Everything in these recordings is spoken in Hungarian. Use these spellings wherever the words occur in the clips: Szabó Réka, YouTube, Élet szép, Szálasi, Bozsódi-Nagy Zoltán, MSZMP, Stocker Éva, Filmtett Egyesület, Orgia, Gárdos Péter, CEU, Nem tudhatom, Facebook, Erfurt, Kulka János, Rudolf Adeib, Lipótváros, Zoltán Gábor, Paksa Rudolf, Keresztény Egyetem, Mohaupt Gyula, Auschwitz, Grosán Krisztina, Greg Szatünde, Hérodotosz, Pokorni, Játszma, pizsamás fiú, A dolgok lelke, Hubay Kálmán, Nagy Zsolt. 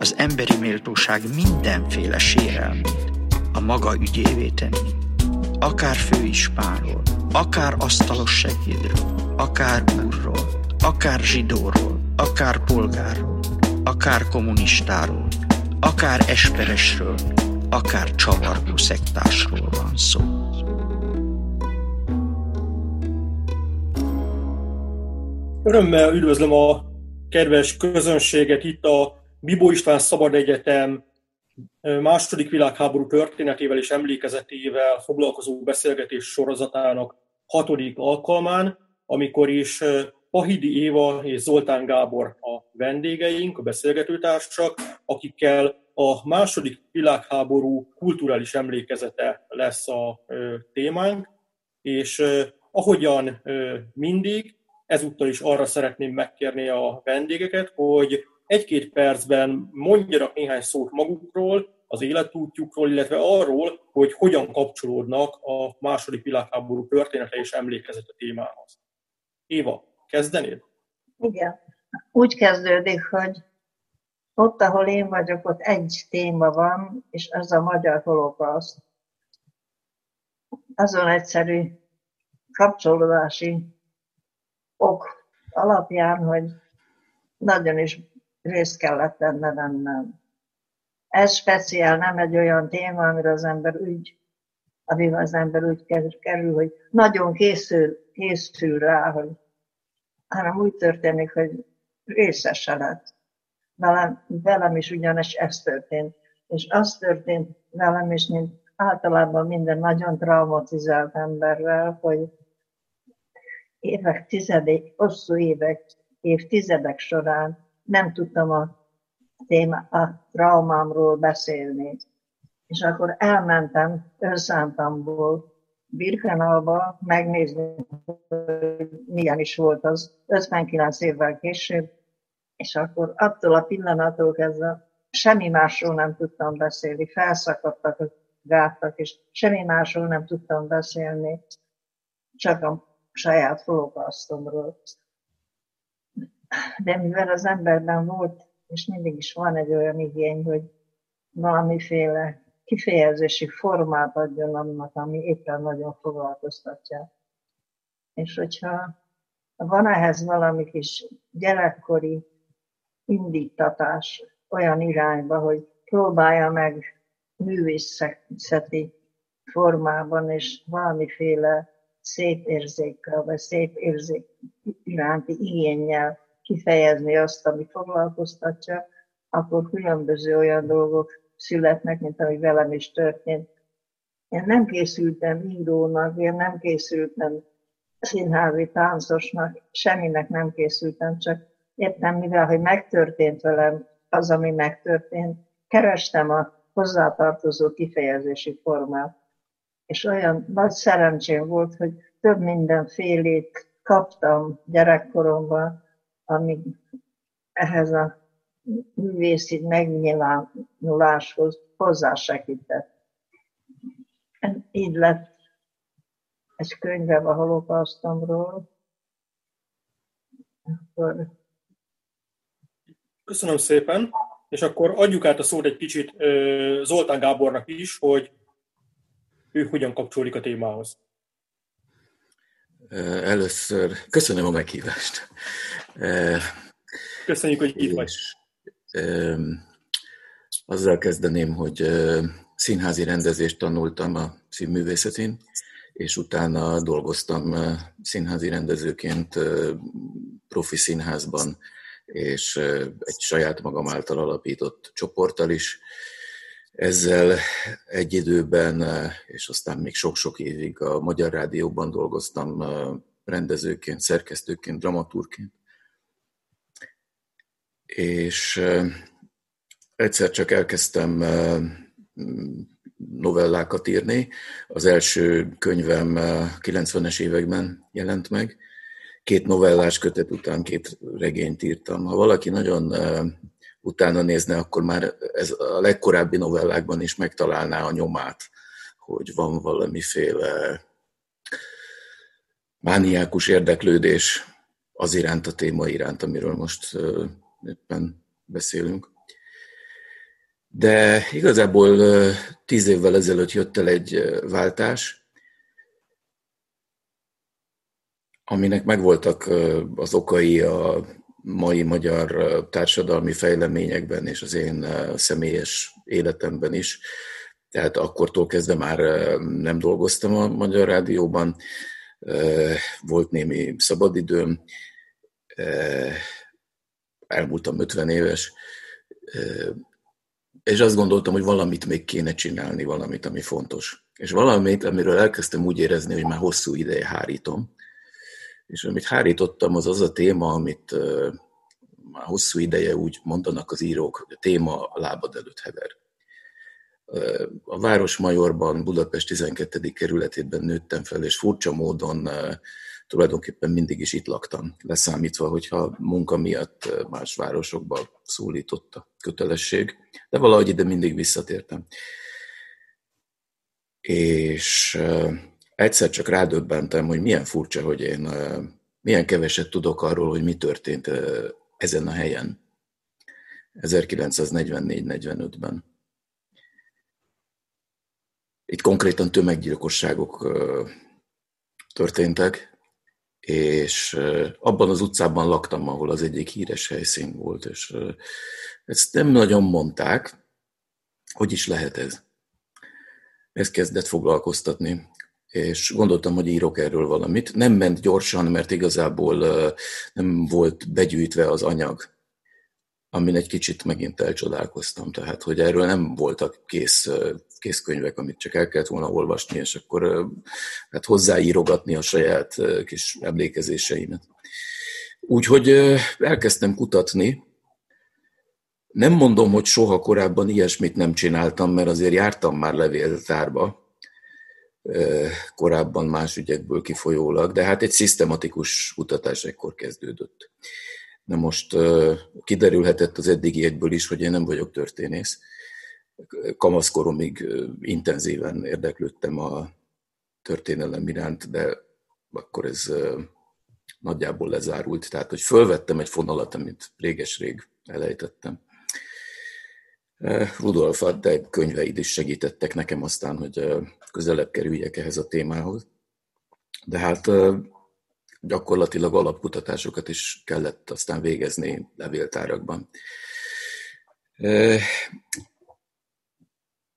az emberi méltóság mindenféle sérelmét a maga ügyévé tenni. Akár főispánról, akár asztalos segédről, akár úrról, akár zsidóról, akár polgárról, akár kommunistáról, akár esperesről, akár csavargó szektársról van szó. Örömmel üdvözlöm a kedves közönséget itt a Bibó István Szabad Egyetem II. Világháború történetével és emlékezetével foglalkozó beszélgetés sorozatának 6. alkalmán, amikor is Fahidi Éva és Zoltán Gábor a vendégeink, a beszélgetőtársak, akikkel a II. Világháború kulturális emlékezete lesz a témánk, és ahogyan mindig, ezúttal is arra szeretném megkérni a vendégeket, hogy egy-két percben mondjanak néhány szót magukról, az életútjukról, illetve arról, hogy hogyan kapcsolódnak a II. Világháború története és emlékezete témához. Éva, kezdenéd? Igen. Úgy kezdődik, hogy ott, ahol én vagyok, ott egy téma van, és ez a magyar holokauszt. Azon egyszerű kapcsolódási ok alapján, hogy nagyon is részt kellett vennem. Ez speciál nem egy olyan téma, amire az ember úgy kerül, hogy nagyon készül rá, hogy, hanem úgy történik, hogy részese lett. Velem is ugyanis ez történt. És az történt velem is, mint általában minden nagyon traumatizált emberrel, hogy évtizedek során nem tudtam a traumámról beszélni. És akkor elmentem önszántamból Birkenauba megnézni, hogy milyen is volt az 59 évvel később, és akkor attól a pillanattól kezdve semmi másról nem tudtam beszélni, felszakadtak a gátak, és semmi másról nem tudtam beszélni, csak a saját holokausztomról. De mivel az emberben volt, és mindig is van egy olyan igény, hogy valamiféle kifejezési formát adjon annak, ami éppen nagyon foglalkoztatja. És hogyha van ehhez valami kis gyerekkori indítatás olyan irányba, hogy próbálja meg művészeti formában, és valamiféle szép érzékkel, vagy szép érzék iránti igénnyel kifejezni azt, ami foglalkoztatja, akkor különböző olyan dolgok születnek, mint ahogy velem is történt. Én nem készültem írónak, én nem készültem színházi táncosnak, semminek nem készültem, csak értem, mivel, hogy megtörtént velem az, ami megtörtént, kerestem a hozzátartozó kifejezési formát. És olyan nagy szerencsém volt, hogy több mindenfélét kaptam gyerekkoromban, amíg ehhez a művészi megnyilvánuláshoz hozzásegített. Így lett egy könyvem a holokausztomról. Akkor... Köszönöm szépen, és akkor adjuk át a szót egy kicsit Zoltán Gábornak is, hogy ő hogyan kapcsolódik a témához. Először köszönöm a meghívást. Köszönjük, hogy itt vagy. Azzal kezdeném, hogy színházi rendezést tanultam a színművészetén, és utána dolgoztam színházi rendezőként profi színházban, és egy saját magam által alapított csoporttal is. Ezzel egy időben, és aztán még sok-sok évig a Magyar Rádióban dolgoztam rendezőként, szerkesztőként, dramaturgként. És egyszer csak elkezdtem novellákat írni. Az első könyvem 90-es években jelent meg. 2 novellás kötet után 2 regényt írtam. Ha valaki nagyon utána nézne, akkor már ez a legkorábbi novellákban is megtalálná a nyomát, hogy van valamiféle mániákus érdeklődés az iránt, a téma iránt, amiről most éppen beszélünk. De igazából 10 évvel ezelőtt jött el egy váltás, aminek megvoltak az okai a mai magyar társadalmi fejleményekben és az én személyes életemben is. Tehát akkortól kezdve már nem dolgoztam a Magyar Rádióban, volt némi szabadidőm, elmúltam 50 éves, és azt gondoltam, hogy valamit még kéne csinálni, valamit, ami fontos. És valamit, amiről elkezdtem úgy érezni, hogy már hosszú ideje hárítom. És amit hárítottam, az az a téma, amit már hosszú ideje úgy mondanak az írók, a téma a lábad előtt hever. A Városmajorban, Budapest 12. kerületében nőttem fel, és furcsa módon tulajdonképpen mindig is itt laktam, leszámítva, hogyha munka miatt más városokba szólított a kötelesség. De valahogy ide mindig visszatértem. És egyszer csak rádöbbentem, hogy milyen furcsa, hogy én milyen keveset tudok arról, hogy mi történt ezen a helyen 1944-45-ben. Itt konkrétan tömeggyilkosságok történtek, és abban az utcában laktam, ahol az egyik híres helyszín volt, és ezt nem nagyon mondták, hogy is lehet ez. Ez kezdett foglalkoztatni, és gondoltam, hogy írok erről valamit. Nem ment gyorsan, mert igazából nem volt begyűjtve az anyag, amin egy kicsit megint elcsodálkoztam. Tehát, hogy erről nem voltak kész könyvek, amit csak el kellett volna olvasni, és akkor hát hozzáírogatni a saját kis emlékezéseimet. Úgyhogy elkezdtem kutatni. Nem mondom, hogy soha korábban ilyesmit nem csináltam, mert azért jártam már levéltárba, korábban más ügyekből kifolyólag, de hát egy szisztematikus kutatás ekkor kezdődött. Na most kiderülhetett az eddigiekből is, hogy én nem vagyok történész. Kamaszkoromig intenzíven érdeklődtem a történelem iránt, de akkor ez nagyjából lezárult. Tehát, hogy fölvettem egy fonalat, amit réges-rég elejtettem. Rudolf Adeib könyveid is segítettek nekem aztán, hogy közelebb kerüljek ehhez a témához. De hát gyakorlatilag alapkutatásokat is kellett aztán végezni levéltárakban.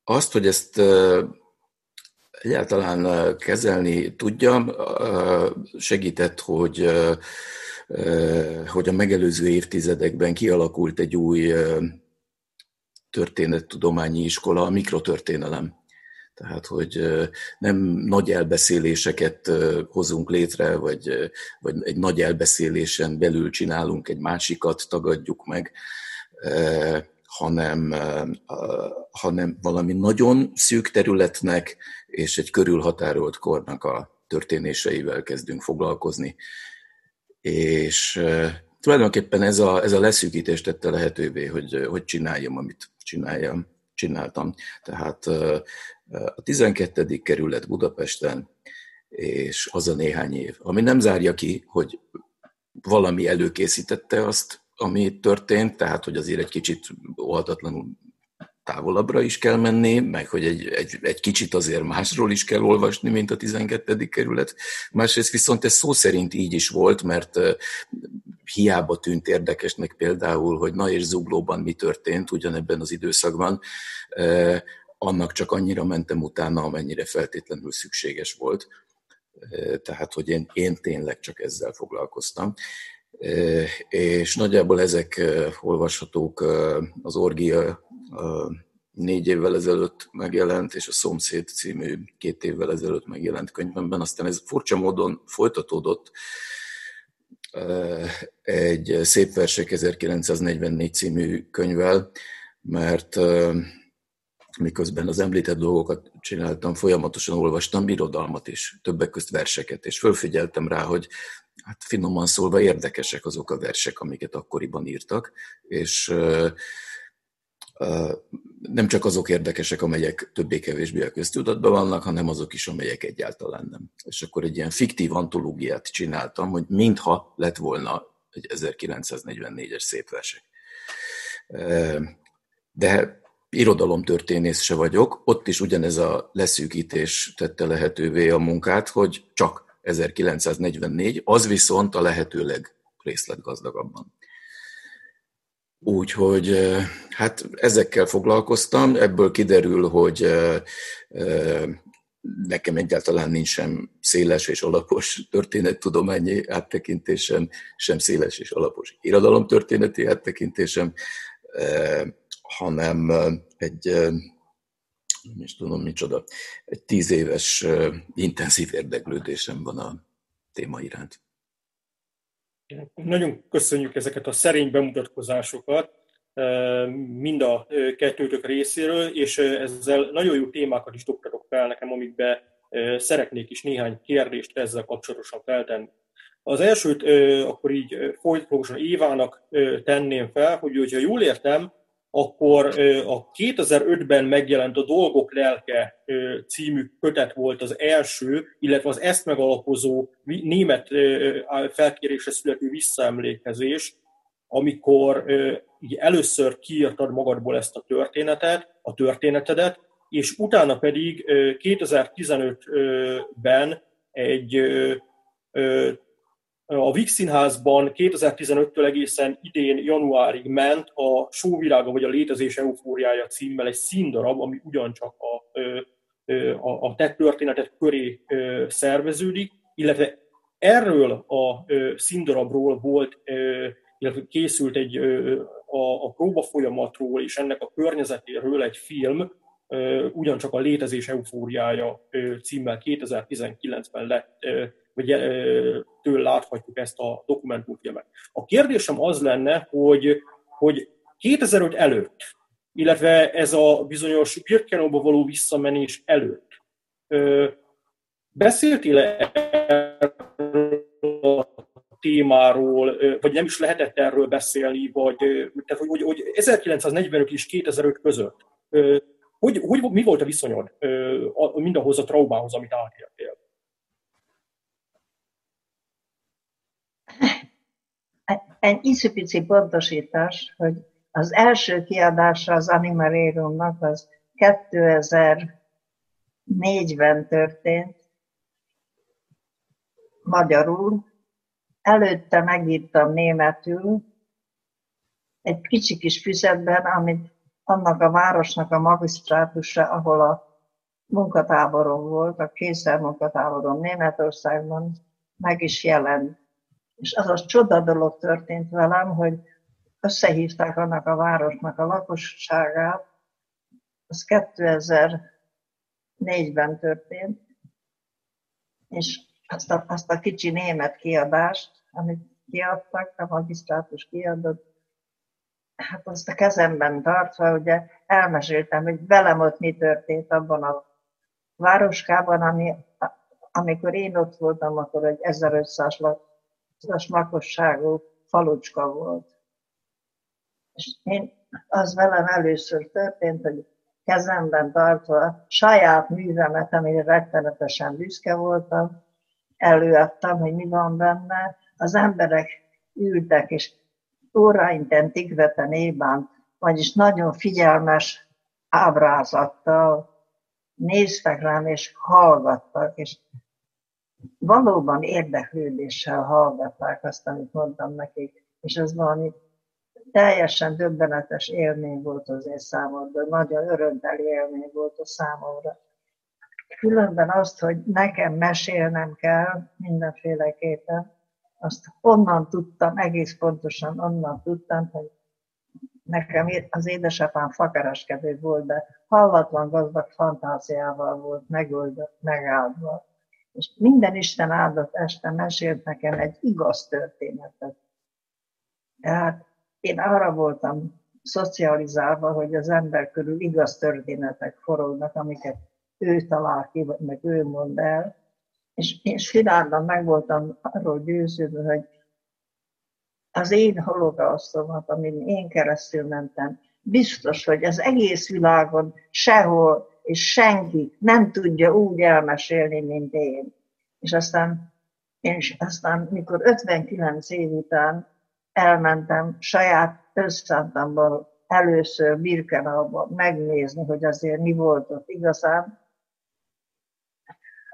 Azt, hogy ezt egyáltalán kezelni tudjam, segített, hogy a megelőző évtizedekben kialakult egy új történettudományi iskola, a mikrotörténelem. Tehát, hogy nem nagy elbeszéléseket hozunk létre, vagy egy nagy elbeszélésen belül csinálunk egy másikat, tagadjuk meg, hanem valami nagyon szűk területnek és egy körülhatárolt kornak a történéseivel kezdünk foglalkozni. És tulajdonképpen ez a leszűkítés tette lehetővé, hogy csináljam, amit csináltam. Tehát a 12. kerület Budapesten, és az a néhány év, ami nem zárja ki, hogy valami előkészítette azt, ami történt, tehát hogy azért egy kicsit óhatatlanul távolabbra is kell menni, meg hogy egy kicsit azért másról is kell olvasni, mint a 12. kerület. Másrészt viszont ez szó szerint így is volt, mert hiába tűnt érdekesnek például, hogy na és Zuglóban mi történt ugyanebben az időszakban, annak csak annyira mentem utána, amennyire feltétlenül szükséges volt. Tehát, hogy én tényleg csak ezzel foglalkoztam. És nagyjából ezek olvashatók az Orgia 4 évvel ezelőtt megjelent, és a Szomszéd című 2 évvel ezelőtt megjelent könyvemben. Aztán ez furcsa módon folytatódott egy Szép versek 1944 című könyvvel, mert miközben az említett dolgokat csináltam, folyamatosan olvastam irodalmat is, többek közt verseket, és fölfigyeltem rá, hogy hát finoman szólva érdekesek azok a versek, amiket akkoriban írtak, és nem csak azok érdekesek, amelyek többé-kevésbé a köztudatban vannak, hanem azok is, amelyek egyáltalán nem. És akkor egy ilyen fiktív antológiát csináltam, hogy mintha lett volna egy 1944-es szép versek. De irodalomtörténész se vagyok, ott is ugyanez a leszűkítés tette lehetővé a munkát, hogy csak 1944, az viszont a lehetőleg részletgazdagabban. Úgyhogy hát ezekkel foglalkoztam, ebből kiderül, hogy nekem egyáltalán nincs sem széles és alapos történettudományi áttekintésem, sem széles és alapos irodalomtörténeti áttekintésem, hanem egy 10 éves intenzív érdeklődésem van a téma iránt. Nagyon köszönjük ezeket a szerény bemutatkozásokat mind a kettőtök részéről, és ezzel nagyon jó témákat is dobtatok fel nekem, amikbe szeretnék is néhány kérdést ezzel kapcsolatosan feltenni. Az elsőt akkor így folytatósan Évának tenném fel, hogy ha jól értem, akkor a 2005-ben megjelent A dolgok lelke című kötet volt az első, illetve az ezt megalapozó német felkérésre születő visszaemlékezés, amikor így először kiírtad magadból ezt a történetedet, és utána pedig 2015-ben a Vígszínházban 2015-től egészen idén januárig ment a Sóvirága vagy a létezés eufóriája címmel egy színdarab, ami ugyancsak a te történetet köré szerveződik, illetve erről a színdarabról volt, illetve készült a próbafolyamatról és ennek a környezetéről egy film, ugyancsak a létezés eufóriája címmel 2019-ben lett, vagy től láthatjuk ezt a dokumentumfilmet. A kérdésem az lenne, hogy 2005 előtt, illetve ez a bizonyos Birkenauba való visszamenés előtt, beszéltél-e a témáról, vagy nem is lehetett erről beszélni, vagy tehát, hogy 1945 és 2005 között, mi volt a viszonyod mindahhoz a traumához, amit átéltél? Egy icipici pontosítás, hogy az első kiadása az Animarerumnak az 2004-ben történt, magyarul. Előtte megírtam németül, egy kicsi kis füzetben, amit annak a városnak a magisztrátusa, ahol a munkatáborom volt, a kényszermunkatáborom Németországban, meg is jelent. És az a csoda dolog történt velem, hogy összehívták annak a városnak a lakosságát, az 2004-ben történt, és azt a kicsi német kiadást, amit kiadtak, a magisztrátus kiadott, hát azt a kezemben tartva, ugye elmeséltem, hogy velem ott mi történt abban a városkában, amikor én ott voltam, akkor egy 1500 lakosságú falucska volt. És az velem először történt, hogy kezemben tartva saját művemet, amire rettenetesen büszke voltam, előadtam, hogy mi van benne. Az emberek ültek, és órainten tigveten ébánt, vagyis nagyon figyelmes ábrázattal néztek rám, és hallgattak, és valóban érdeklődéssel hallgatták azt, amit mondtam nekik, és ez valami teljesen döbbenetes élmény volt az én számomra, nagyon örömteli élmény volt a számomra. Különben azt, hogy nekem mesélnem kell mindenféleképpen, azt onnan tudtam, egész pontosan onnan tudtam, hogy nekem az édesapám fakereskedő volt, de hallatlan gazdag fantáziával volt megáldva. És minden Isten áldott este mesélt nekem egy igaz történetet. Tehát én arra voltam szocializálva, hogy az ember körül igaz történetek forognak, amiket ő talál ki, meg ő mond el. És Filárdan meg voltam arról győződve, hogy az én holokausztomat, amin én keresztül mentem, biztos, hogy az egész világon sehol és senki nem tudja úgy elmesélni, mint én. És aztán mikor 59 év után elmentem saját összántamban először Birkenauban megnézni, hogy azért mi volt ott igazán,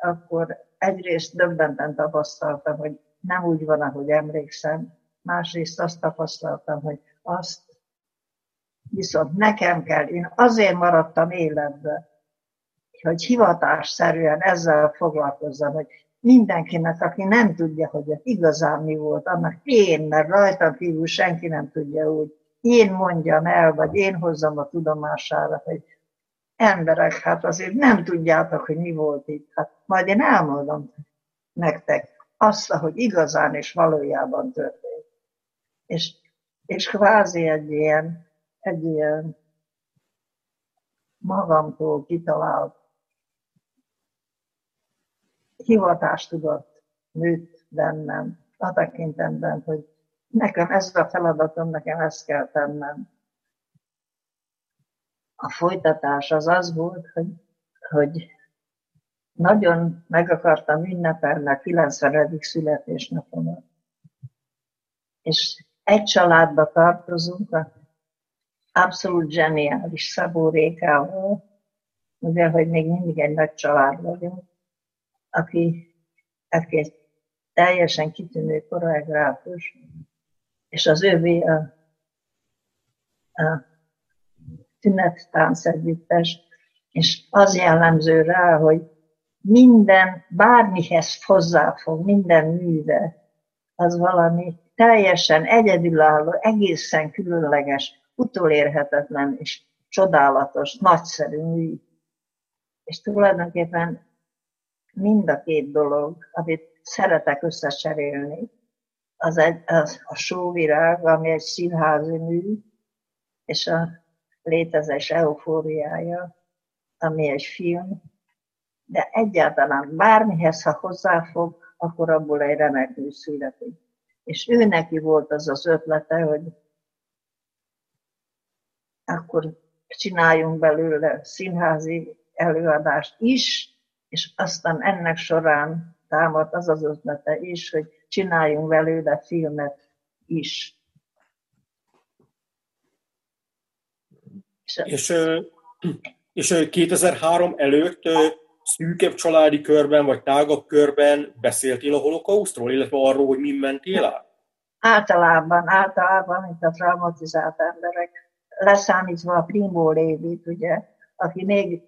akkor egyrészt döbbenten tapasztaltam, hogy nem úgy van, ahogy emlékszem, másrészt azt tapasztaltam, hogy azt viszont nekem kell, én azért maradtam életben, hogy hivatásszerűen ezzel foglalkozzam, hogy mindenkinek, aki nem tudja, hogy igazán mi volt, annak én, mert rajtam kívül senki nem tudja úgy, én mondjam el, vagy én hozzam a tudomására, hogy emberek, hát azért nem tudjátok, hogy mi volt itt. Hát majd én elmondom nektek azt, hogy igazán és valójában történt. És kvázi egy ilyen magamtól kitalált hivatástudat nőtt bennem, a tekintetben, hogy nekem ez a feladatom, nekem ezt kell tennem. A folytatás az volt, hogy nagyon meg akartam ünnepelni a 90. születésnapomat. És egy családba tartozunk, a abszolút zseniális Szabó Rékával, mivel hogy még mindig egy nagy család vagyunk, aki egy teljesen kitűnő koreográfus, és az ővé a tünettánc együttes, és az jellemző rá, hogy minden, bármihez hozzáfog, minden műve, az valami teljesen egyedülálló, egészen különleges, utolérhetetlen és csodálatos, nagyszerű mű. És tulajdonképpen mind a két dolog, amit szeretek összecserélni, az a Sóvirág, ami egy színházi mű, és a létezés eufóriája, ami egy film, de egyáltalán bármihez, ha hozzáfog, akkor abból egy remek mű születik. És ő neki volt az az ötlete, hogy akkor csináljunk belőle színházi előadást is, és aztán ennek során támadt az az ötlete is, hogy csináljunk belőle filmet is. És 2003 előtt szűkebb családi körben, vagy tágabb körben beszéltél a holokausztról, illetve arról, hogy mi mentél át? Általában, mint a traumatizált emberek, leszámítva a Primo Lévit, ugye, aki még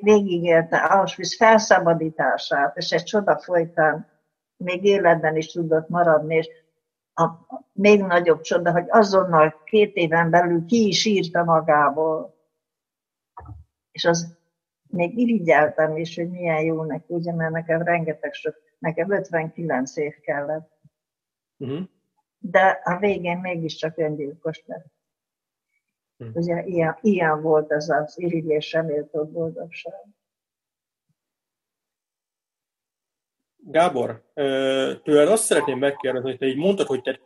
végigélte Auschwitz felszabadítását, és egy csoda folytán még életben is tudott maradni, és a még nagyobb csoda, hogy azonnal 2 éven belül ki is írta magából. És az még irigyeltem is, hogy milyen jó neki, ugye, mert nekem 59 év kellett. Uh-huh. De a végén mégiscsak öngyilkos lett. Ugye ilyen volt ez az irigylésre méltó boldogság. Gábor, tőled azt szeretném megkérdezni, hogy te így mondtad, hogy te,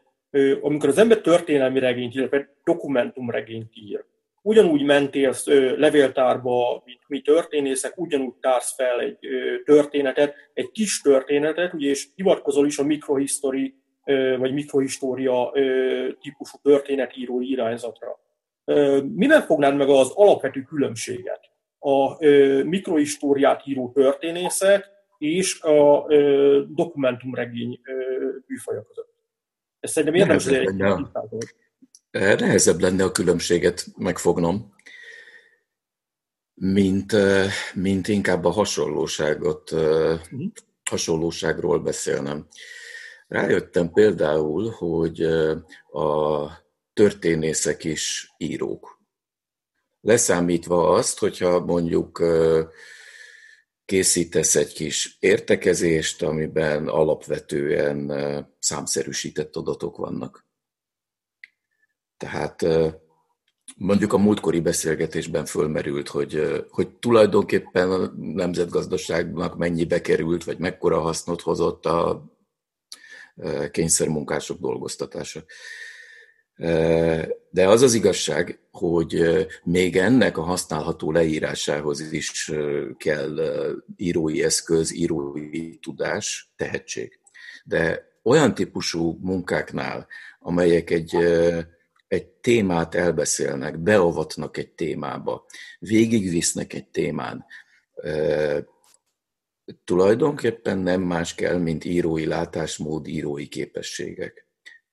amikor az ember történelmi regényt ír, vagy dokumentumregényt ír, ugyanúgy mentél levéltárba, mint mi történészek, ugyanúgy társz fel egy történetet, egy kis történetet, ugye, és hivatkozol is a mikrohisztori vagy mikrohistória típusú történetíró irányzatra. Miben fognád meg az alapvető különbséget a mikrohistóriát író történészet és a dokumentumregény műfaja között? Ez szerintem érdemes, hogy nehezebb lenne a különbséget megfognom, mint inkább a hasonlóságról beszélnem. Rájöttem például, hogy a történészek is írók. Leszámítva azt, hogyha mondjuk készítesz egy kis értekezést, amiben alapvetően számszerűsített adatok vannak. Tehát Mondjuk a múltkori beszélgetésben fölmerült, hogy tulajdonképpen a nemzetgazdaságnak mennyibe került, vagy mekkora hasznot hozott a kényszermunkások dolgoztatása. De az az igazság, hogy még ennek a használható leírásához is kell írói eszköz, írói tudás, tehetség. De olyan típusú munkáknál, amelyek egy témát elbeszélnek, beavatnak egy témába, végigvisznek egy témán, tulajdonképpen nem más kell, mint írói látásmód, írói képességek.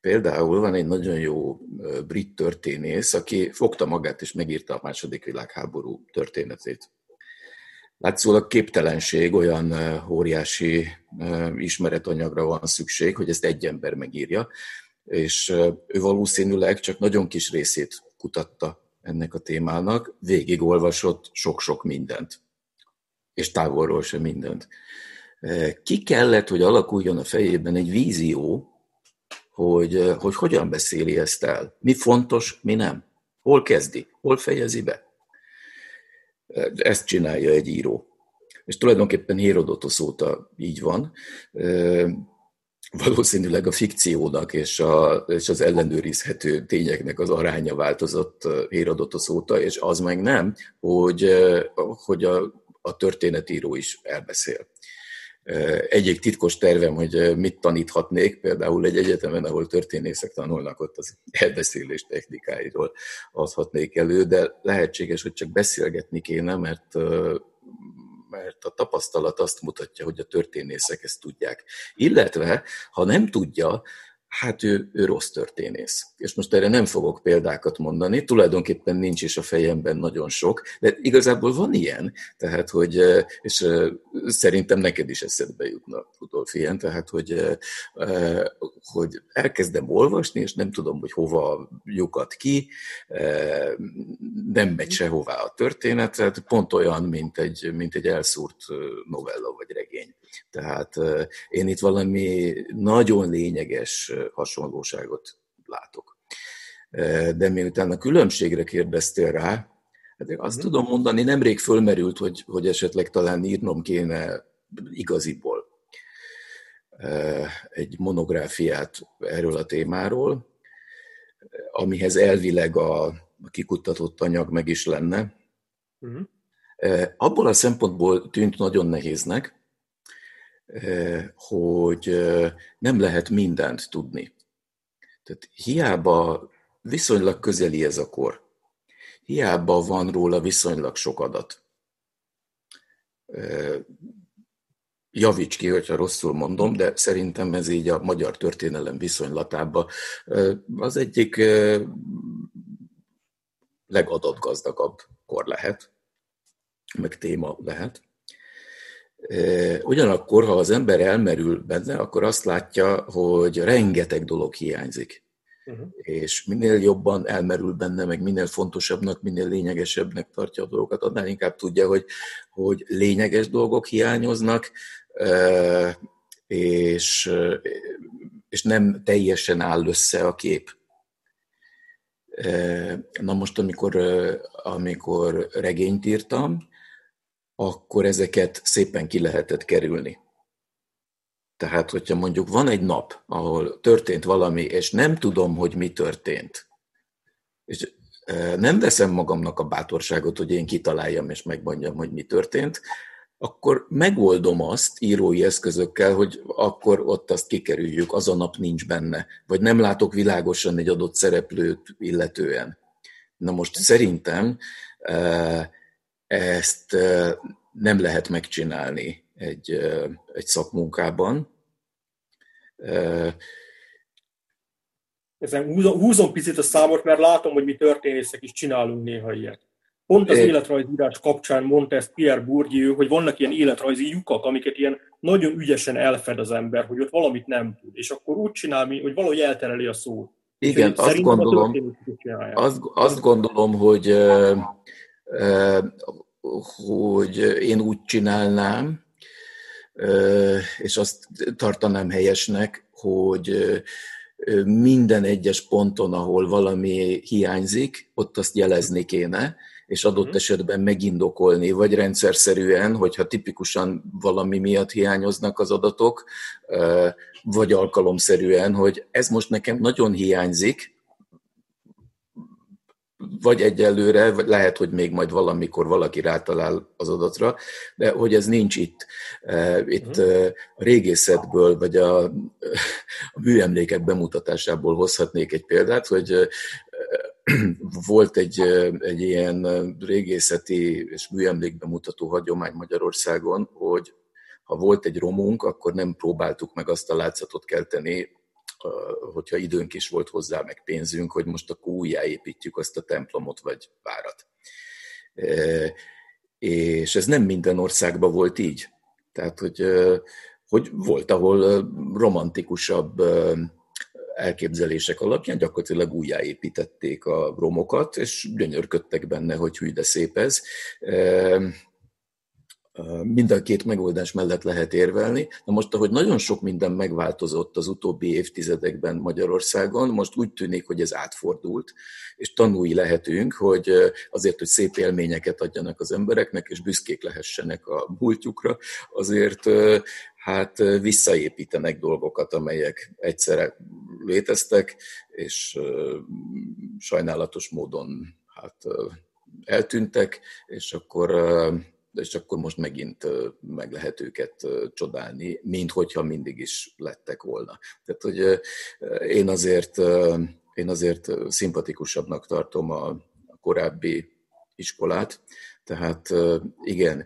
Például van egy nagyon jó brit történész, aki fogta magát és megírta a II. Világháború történetét. Látszólag képtelenség, olyan óriási ismeretanyagra van szükség, hogy ezt egy ember megírja, és ő valószínűleg csak nagyon kis részét kutatta ennek a témának, végigolvasott sok-sok mindent, és távolról sem mindent. Ki kellett, hogy alakuljon a fejében egy vízió, hogy hogyan beszéli ezt el, mi fontos, mi nem, hol kezdi, hol fejezi be. Ezt csinálja egy író. És tulajdonképpen Hérodotosz óta így van. Valószínűleg a fikciónak és az ellenőrizhető tényeknek az aránya változott Hérodotosz óta, és az meg nem, hogy a történetíró is elbeszél. Egyik titkos tervem, hogy mit taníthatnék, például egy egyetemen, ahol történészek tanulnak, ott az elbeszélés technikáiról adhatnék elő, de lehetséges, hogy csak beszélgetni kéne, mert a tapasztalat azt mutatja, hogy a történészek ezt tudják. Illetve, ha nem tudja, hát ő rossz történész. És most erre nem fogok példákat mondani, tulajdonképpen nincs is a fejemben nagyon sok, de igazából van ilyen, tehát, hogy, és szerintem neked is eszedbe jutna, Rudolf, ilyen, tehát, hogy elkezdem olvasni, és nem tudom, hogy hova lyukat ki, nem megy sehová a történet, tehát pont olyan, mint egy elszúrt novella vagy regény. Tehát én itt valami nagyon lényeges hasonlóságot látok. De miután a különbségre kérdeztél rá, azt tudom mondani, nemrég fölmerült, hogy esetleg talán írnom kéne igaziból egy monográfiát erről a témáról, amihez elvileg a kikutatott anyag meg is lenne. Abból a szempontból tűnt nagyon nehéznek, hogy nem lehet mindent tudni. Tehát hiába viszonylag közeli ez a kor, hiába van róla viszonylag sok adat. Javíts ki, hogyha rosszul mondom, de szerintem ez így a magyar történelem viszonylatában az egyik legadatgazdagabb kor lehet, meg téma lehet. Ugyanakkor, ha az ember elmerül benne, akkor azt látja, hogy rengeteg dolog hiányzik. És minél jobban elmerül benne, meg minél fontosabbnak, minél lényegesebbnek tartja a dolgokat, annál inkább tudja, hogy lényeges dolgok hiányoznak, és nem teljesen áll össze a kép. Na most, amikor regényt írtam, akkor ezeket szépen ki lehetett kerülni. Tehát, hogyha mondjuk van egy nap, ahol történt valami, és nem tudom, hogy mi történt, és nem veszem magamnak a bátorságot, hogy én kitaláljam és megmondjam, hogy mi történt, akkor megoldom azt írói eszközökkel, hogy akkor ott azt kikerüljük, az a nap nincs benne, vagy nem látok világosan egy adott szereplőt illetően. Na most szerintem ezt nem lehet megcsinálni egy szakmunkában. Ezen húzom picit a számot, mert látom, hogy mi történészek is csinálunk néha ilyet. Pont az életrajzírás kapcsán mondta ezt Pierre Bourdieu, hogy vannak ilyen életrajzi lyukak, amiket ilyen nagyon ügyesen elfed az ember, hogy ott valamit nem tud, és akkor úgy csinál, hogy valahogy eltereli a szót. Igen, azt gondolom, hogy... hogy én úgy csinálnám, és azt tartanám helyesnek, hogy minden egyes ponton, ahol valami hiányzik, ott azt jelezni kéne, és adott esetben megindokolni, vagy rendszerszerűen, hogyha tipikusan valami miatt hiányoznak az adatok, vagy alkalomszerűen, hogy ez most nekem nagyon hiányzik, vagy egyelőre, vagy lehet, hogy még majd valamikor valaki rátalál az adatra, de hogy ez nincs itt. Itt a régészetből, vagy a műemlékek bemutatásából hozhatnék egy példát, hogy volt egy ilyen régészeti és műemlékbemutató hagyomány Magyarországon, hogy ha volt egy romunk, akkor nem próbáltuk meg azt a látszatot kelteni, hogyha időnk is volt hozzá, meg pénzünk, hogy most akkor újjáépítjük azt a templomot, vagy várat. És ez nem minden országban volt így. Tehát, hogy volt, ahol romantikusabb elképzelések alapján gyakorlatilag újjáépítették a romokat, és gyönyörködtek benne, hogy hű, de szép ez. Mind a két megoldás mellett lehet érvelni. Na most, ahogy nagyon sok minden megváltozott az utóbbi évtizedekben Magyarországon, most úgy tűnik, hogy ez átfordult, és tanúi lehetünk, hogy azért, hogy szép élményeket adjanak az embereknek, és büszkék lehessenek a múltjukra, azért hát visszaépítenek dolgokat, amelyek egyszerre léteztek, és sajnálatos módon hát eltűntek, és akkor most megint meg lehet őket csodálni, mint hogyha mindig is lettek volna. Tehát, hogy én azért szimpatikusabbnak tartom a korábbi iskolát, tehát igen,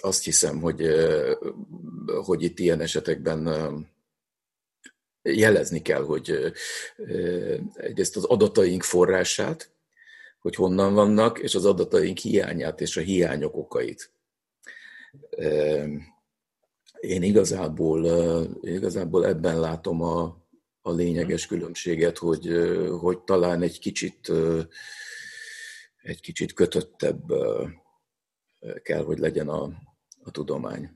azt hiszem, hogy itt ilyen esetekben jelezni kell, hogy egyrészt az adataink forrását, hogy honnan vannak, és az adataink hiányát és a hiányok okait. Én igazából ebben látom a lényeges különbséget, hogy talán egy kicsit kötöttebb kell, hogy legyen a tudomány.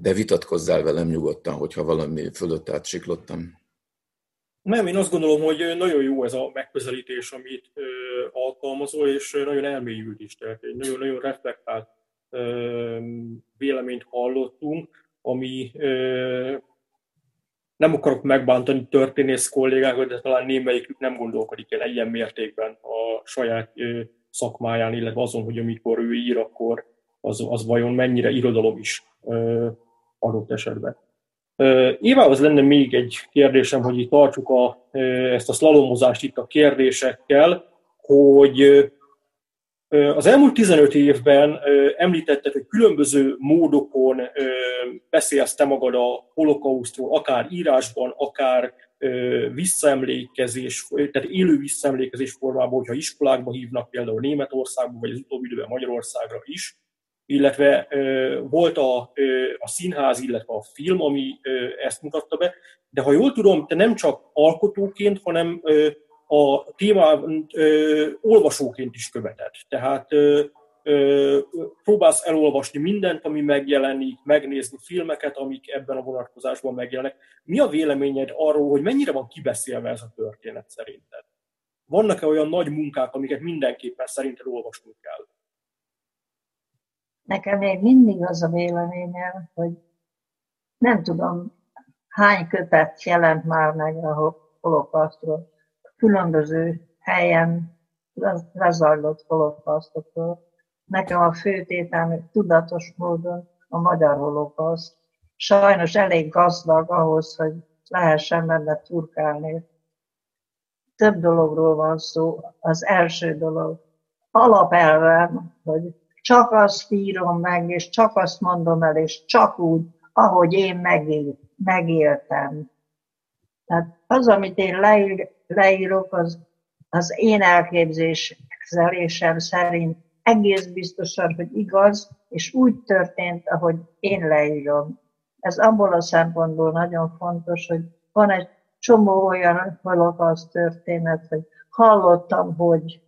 De vitatkozzál velem nyugodtan, hogyha valami fölött átsiklottam. Nem, én azt gondolom, hogy nagyon jó ez a megközelítés, amit alkalmazol, és nagyon elmélyült is, tehát egy nagyon-nagyon reflektált véleményt hallottunk, ami nem akarok megbántani történész kollégákat, de talán némelyikük nem gondolkodik el ilyen mértékben a saját szakmáján, illetve azon, hogy amikor ő ír, akkor az vajon mennyire irodalom is adott esetben. Évához lenne még egy kérdésem, hogy itt tartsuk ezt a szlalomozást itt a kérdésekkel, hogy az elmúlt 15 évben említetted, hogy különböző módokon beszélsz te magad a holokausztról, akár írásban, akár visszaemlékezés, tehát élő visszaemlékezés formában, hogyha iskolákba hívnak, például Németországban, vagy az utóbbi időben Magyarországra is, illetve volt a színház, illetve a film, ami ezt mutatta be, de ha jól tudom, te nem csak alkotóként, hanem a témában olvasóként is követed. Tehát próbálsz elolvasni mindent, ami megjelenik, megnézni filmeket, amik ebben a vonatkozásban megjelennek. Mi a véleményed arról, hogy mennyire van kibeszélve ez a történet szerinted? Vannak-e olyan nagy munkák, amiket mindenképpen szerinted olvasnunk kell? Nekem még mindig az a véleményem, hogy nem tudom, hány kötet jelent már meg a holokausztról, különböző helyen lezajlott holokausztokról. Nekem a fő tételem tudatos módon a magyar holokauszt. Sajnos elég gazdag ahhoz, hogy lehessen benne turkálni. Több dologról van szó. Az első dolog alapelven, hogy csak azt írom meg, és csak azt mondom el, és csak úgy, ahogy én megéltem. Tehát az, amit én leírok, az én elképzelésem szerint egész biztosan, hogy igaz, és úgy történt, ahogy én leírom. Ez abból a szempontból nagyon fontos, hogy van egy csomó olyan holokauszt történet, hogy hallottam, hogy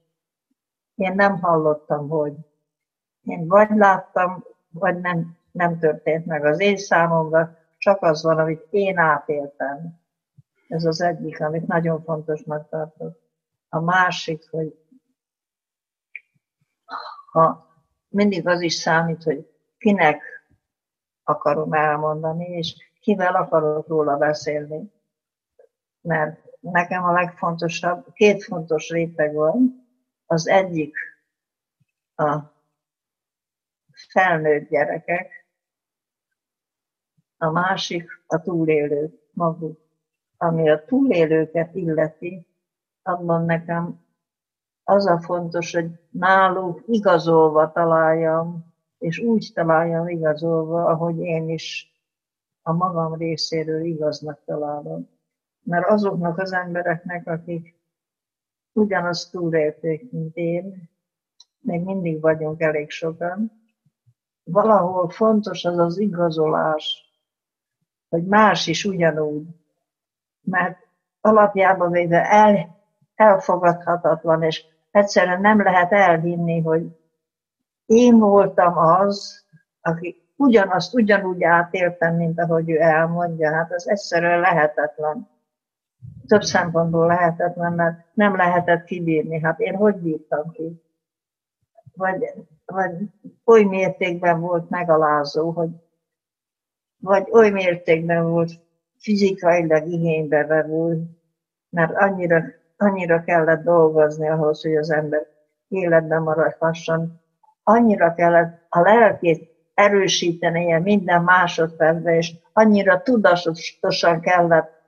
én nem hallottam, hogy én vagy láttam, vagy nem történt meg az én számomra. csak az van, amit én átéltem. Ez az egyik, amit nagyon fontosnak tartok. A másik, hogy ha mindig az is számít, hogy kinek akarom elmondani, és kivel akarok róla beszélni. Mert nekem a legfontosabb, két fontos réteg van. Az egyik a felnőtt gyerekek, a másik a túlélők maguk. Ami a túlélőket illeti, abban nekem az a fontos, hogy náluk igazolva találjam, és úgy találjam igazolva, ahogy én is a magam részéről igaznak találom. Mert azoknak az embereknek, akik ugyanazt túlélték, mint én, még mindig vagyunk elég sokan, valahol fontos az az igazolás, hogy más is ugyanúgy. Mert alapjában véve elfogadhatatlan, és egyszerűen nem lehet elhinni, hogy én voltam az, aki ugyanazt ugyanúgy átéltem, mint ahogy ő elmondja. Hát az egyszerűen lehetetlen. Több szempontból lehetetlen, mert nem lehetett kibírni. Hát én hogy bírtam ki? Vagy oly mértékben volt megalázó, vagy oly mértékben volt fizikailag igénybe vevő, mert annyira kellett dolgozni ahhoz, hogy az ember életben maradhasson. Annyira kellett a lelkét erősítenie minden másodpercben, és annyira tudatosan kellett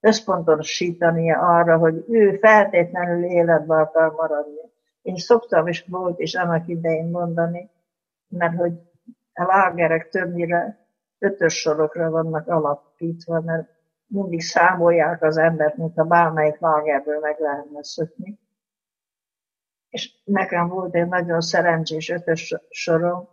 összpontosítania arra, hogy ő feltétlenül életben akar maradni. Én szoktam is, volt is annak idején mondani, mert hogy a lágerek többnyire 5-ös sorokra vannak alapítva, mert mindig számolják az embert, mint a bármelyik lágerből meg lehetne szökni. És nekem volt egy nagyon szerencsés 5-ös sorom,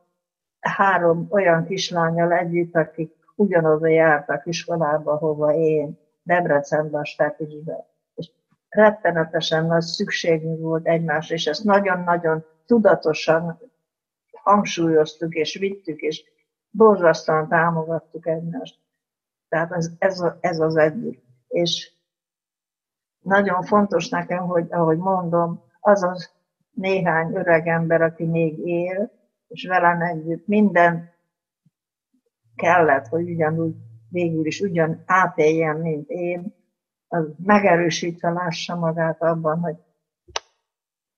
3 olyan kislányal együtt, akik ugyanoda jártak iskolába, hova én, Debrecenben, Stepisben. És rettenetesen nagy szükségünk volt egymásra, és ezt nagyon-nagyon tudatosan hangsúlyoztuk, és vittük, és borzasztóan támogattuk egymást. Tehát ez az egyik. És nagyon fontos nekem, hogy ahogy mondom, az az néhány öreg ember, aki még él, és velem együtt minden kellett, hogy ugyanúgy végül is átéljen, mint én, az megerősítve lássa magát abban, hogy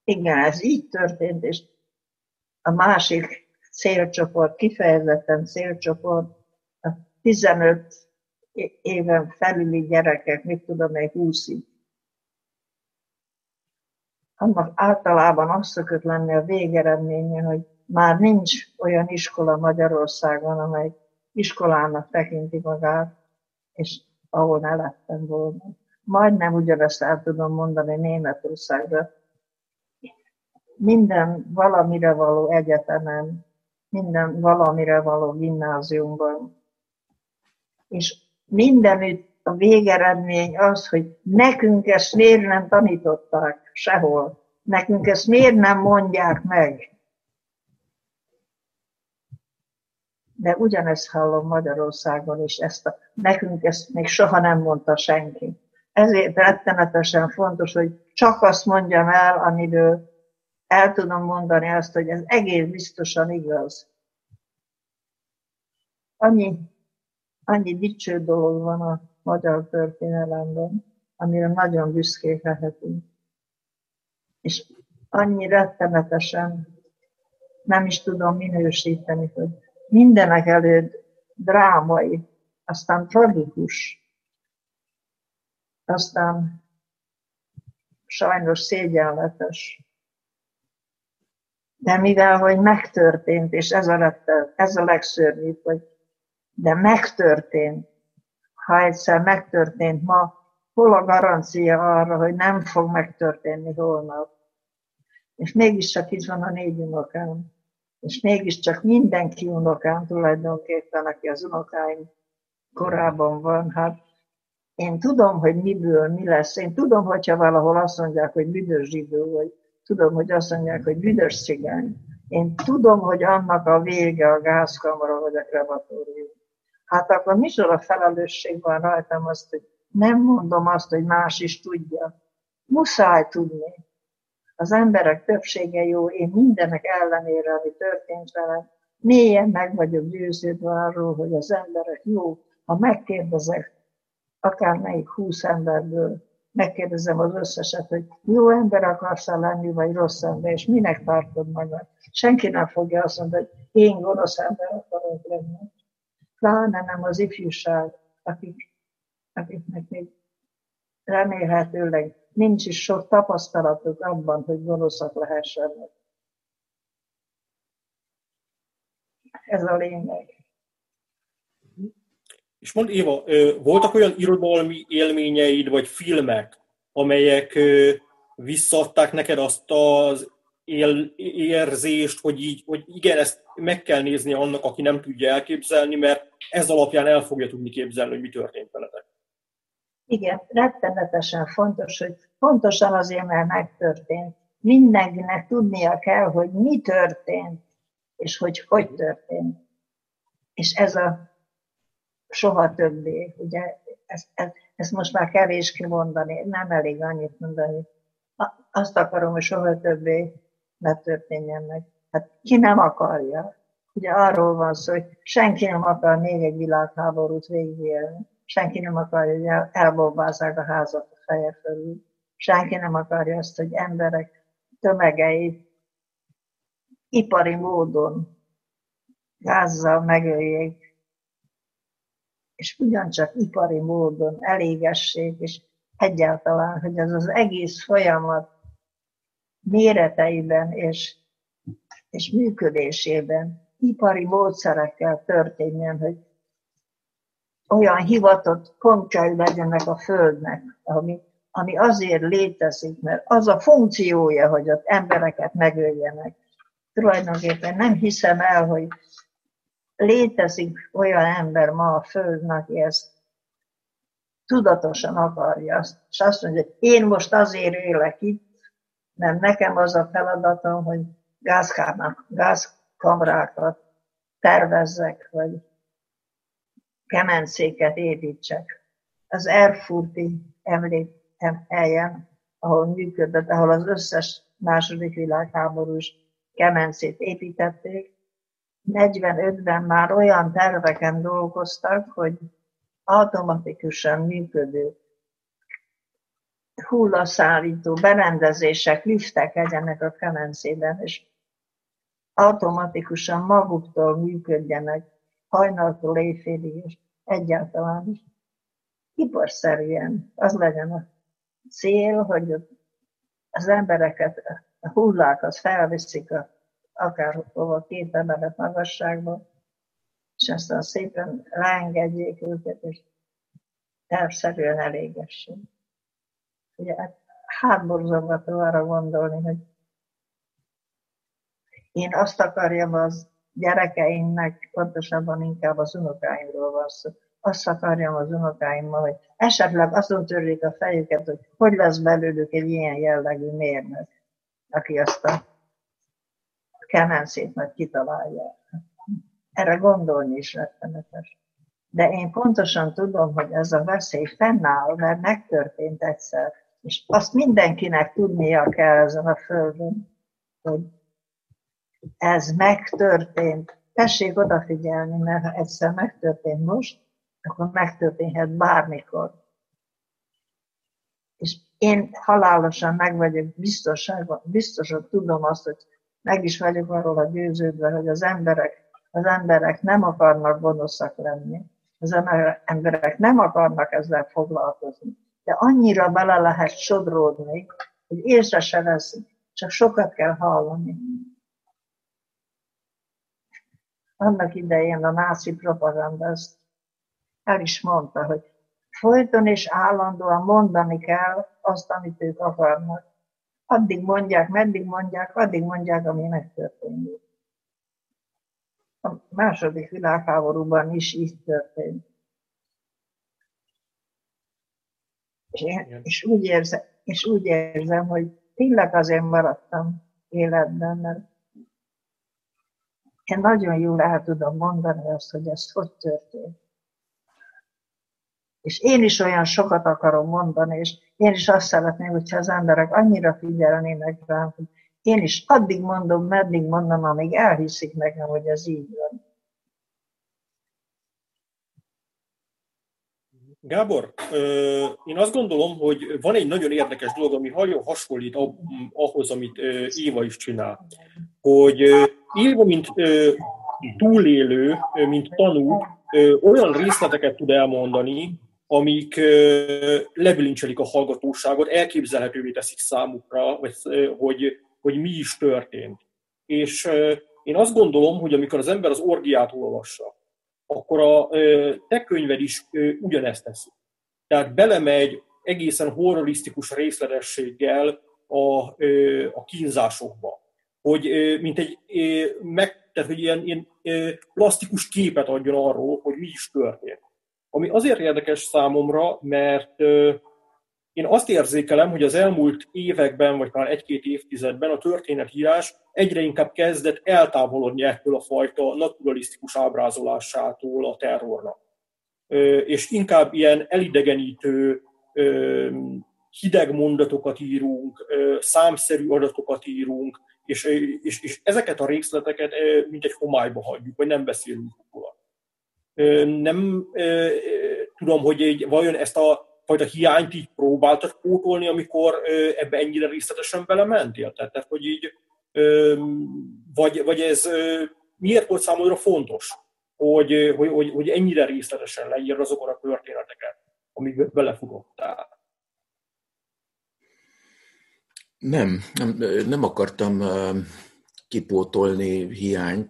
igen, ez így történt, és a másik célcsoport, kifejezetten célcsoport, a 15 éven felüli gyerekek, mit tudom én, 20-ig. Annak általában az szokott lenni a végeredménye, hogy már nincs olyan iskola Magyarországon, amely iskolának tekinti magát, és ahol ne lettem volna. Majdnem ugyanezt el tudom mondani Németországban. Minden valamire való egyetemen, minden valamire való gimnáziumban. És mindenütt a végeredmény az, hogy nekünk ezt miért nem tanították sehol. Nekünk ezt miért nem mondják meg. De ugyanezt hallom Magyarországon is, nekünk ezt még soha nem mondta senki. Ezért rettenetesen fontos, hogy csak azt mondjam el, amiről el tudom mondani azt, hogy ez egész biztosan igaz. Annyi dicső dolog van a magyar történelemben, amire nagyon büszkék lehetünk. És annyi rettenetesen nem is tudom minősíteni, hogy mindenek előtt drámai, aztán tragikus, aztán sajnos szégyenletes. De mivel, hogy megtörtént, és ez a legszörnyűbb, hogy de megtörtént, ha egyszer megtörtént ma, hol a garancia arra, hogy nem fog megtörténni holnap? És mégiscsak itt van a 4 unokám. És mégiscsak mindenki unokám tulajdonképpen, aki az unokáim korában van, hát én tudom, hogy miből mi lesz. Én tudom, hogyha valahol azt mondják, hogy büdös zsidó, vagy tudom, hogy azt mondják, hogy büdös cigány. Én tudom, hogy annak a vége a gázkamara, vagy a krematórium. hát akkor micsoda felelősség van rajtam azt, hogy nem mondom azt, hogy más is tudja. Muszáj tudni. Az emberek többsége jó, én mindenek ellenére, ami történt velem, mélyen meg vagyok győződve arról, hogy az emberek jó, ha megkérdezek akármelyik 20 emberből, megkérdezem az összeset, hogy jó ember akarsz lenni, vagy rossz ember, és minek tartod magad. Senki nem fogja azt mondani, hogy én gonosz ember akarok lenni. Pláne nem az ifjúság, akiknek még remélhetőleg nincs is sok tapasztalatuk abban, hogy gonoszak lehessenek. Ez a lényeg. És mondd, Éva, voltak olyan irodalmi élményeid, vagy filmek, amelyek visszaadták neked azt az érzést, hogy igen, ezt meg kell néznie annak, aki nem tudja elképzelni, mert ez alapján el fogja tudni képzelni, hogy mi történt veletek. Igen, rettenetesen fontos, hogy pontosan azért, mert megtörtént. Mindenkinek tudnia kell, hogy mi történt, és hogy történt. És ez a soha többé, ugye, ezt most már kevés kimondani, nem elég annyit mondani. Azt akarom, hogy soha többé ne történjen meg. Hát ki nem akarja? Ugye arról van szó, hogy senki nem akar még egy világháborút végigélni. Senki nem akarja, hogy elbombázzák a házat a feje fölül. Senki nem akarja azt, hogy emberek tömegeit ipari módon gázzal megöljék, és ugyancsak ipari módon elégessék, és egyáltalán, hogy ez az egész folyamat méreteiben és működésében ipari módszerekkel történjen, hogy olyan hivatott pontjai legyenek a Földnek, ami azért létezik, mert az a funkciója, hogy ott embereket megöljenek. Tulajdonképpen nem hiszem el, hogy létezik olyan ember ma a Földön, aki ezt tudatosan akarja, és azt mondja, hogy én most azért élek itt, mert nekem az a feladatom, hogy gázkamrákat tervezzek, vagy kemencéket építsek. Az Erfurti helyen, ahol működött, ahol az összes második világháborús kemencét építették, 45-ben már olyan terveken dolgoztak, hogy automatikusan működő hullaszállító berendezések, liftek legyenek a kemencében, és automatikusan maguktól működjenek hajnaltól éjfélig, és egyáltalán is iparszerűen az legyen a cél, hogy az embereket, a hullákat felviszik akárhova 2 emelet magasságban, és aztán szépen leengedjék őket, és tervszerűen elégessék. Ugye hátborzongató arra gondolni, hogy én azt akarjam az gyerekeimnek, pontosabban inkább az unokáimról van szó, azt akarjam az unokáimmal, hogy esetleg azon törjék a fejüket, hogy lesz belőlük egy ilyen jellegű mérnök, aki azt a kemencét meg kitalálja. Erre gondolni is rettenetes. De én pontosan tudom, hogy ez a veszély fennáll, mert megtörtént egyszer. És azt mindenkinek tudnia kell ezen a földön, hogy ez megtörtént. Tessék odafigyelni, mert ha egyszer megtörtént most, akkor megtörténhet bármikor. És én halálosan meg vagyok biztosan tudom azt, hogy meg is vagyok arról a győződve, hogy az emberek nem akarnak gonoszak lenni, az emberek nem akarnak ezzel foglalkozni, de annyira bele lehet sodródni, hogy észre se veszik, csak sokat kell hallani. Annak idején a náci propaganda ezt el is mondta, hogy folyton és állandóan mondani kell azt, amit ők akarnak. Addig mondják, meddig mondják, addig mondják, ami megtörténik. A második világháborúban is így történt. És úgy érzem, hogy tényleg azért maradtam életben, mert én nagyon jól el tudom mondani azt, hogy ez hogy történt. És én is olyan sokat akarom mondani, és én is azt szeretném, hogyha az emberek annyira figyelnének rám, hogy én is addig mondom, meddig mondom, amíg elhiszik nekem, hogy ez így van. Gábor, én azt gondolom, hogy van egy nagyon érdekes dolog, ami nagyon hasonlít ahhoz, amit Éva is csinál. Hogy Éva, mint túlélő, mint tanú, olyan részleteket tud elmondani, amik lebilincselik a hallgatóságot, elképzelhetővé teszik számukra, hogy mi is történt. És én azt gondolom, hogy amikor az ember az Orgiát olvassa, akkor a te könyved is ugyanezt teszi. Tehát belemegy egészen horrorisztikus részletességgel a kínzásokba. Hogy mint egy ilyen plastikus képet adjon arról, hogy mi is történt. Ami azért érdekes számomra, mert én azt érzékelem, hogy az elmúlt években, vagy talán egy-két évtizedben a történetírás egyre inkább kezdett eltávolodni ettől a fajta naturalisztikus ábrázolásától a terrornak. És inkább ilyen elidegenítő, hideg mondatokat írunk, számszerű adatokat írunk, és ezeket a részleteket mint egy homályba hagyjuk, vagy nem beszélünk róla. Nem tudom, hogy vajon ezt a fajta hiányt így próbáltad pótolni, amikor ebbe ennyire részletesen belementél? Tehát, hogy így, vagy ez miért volt számodra fontos, hogy ennyire részletesen leírd azokat a történeteket, amikbe belefutottál? Nem akartam kipótolni hiányt,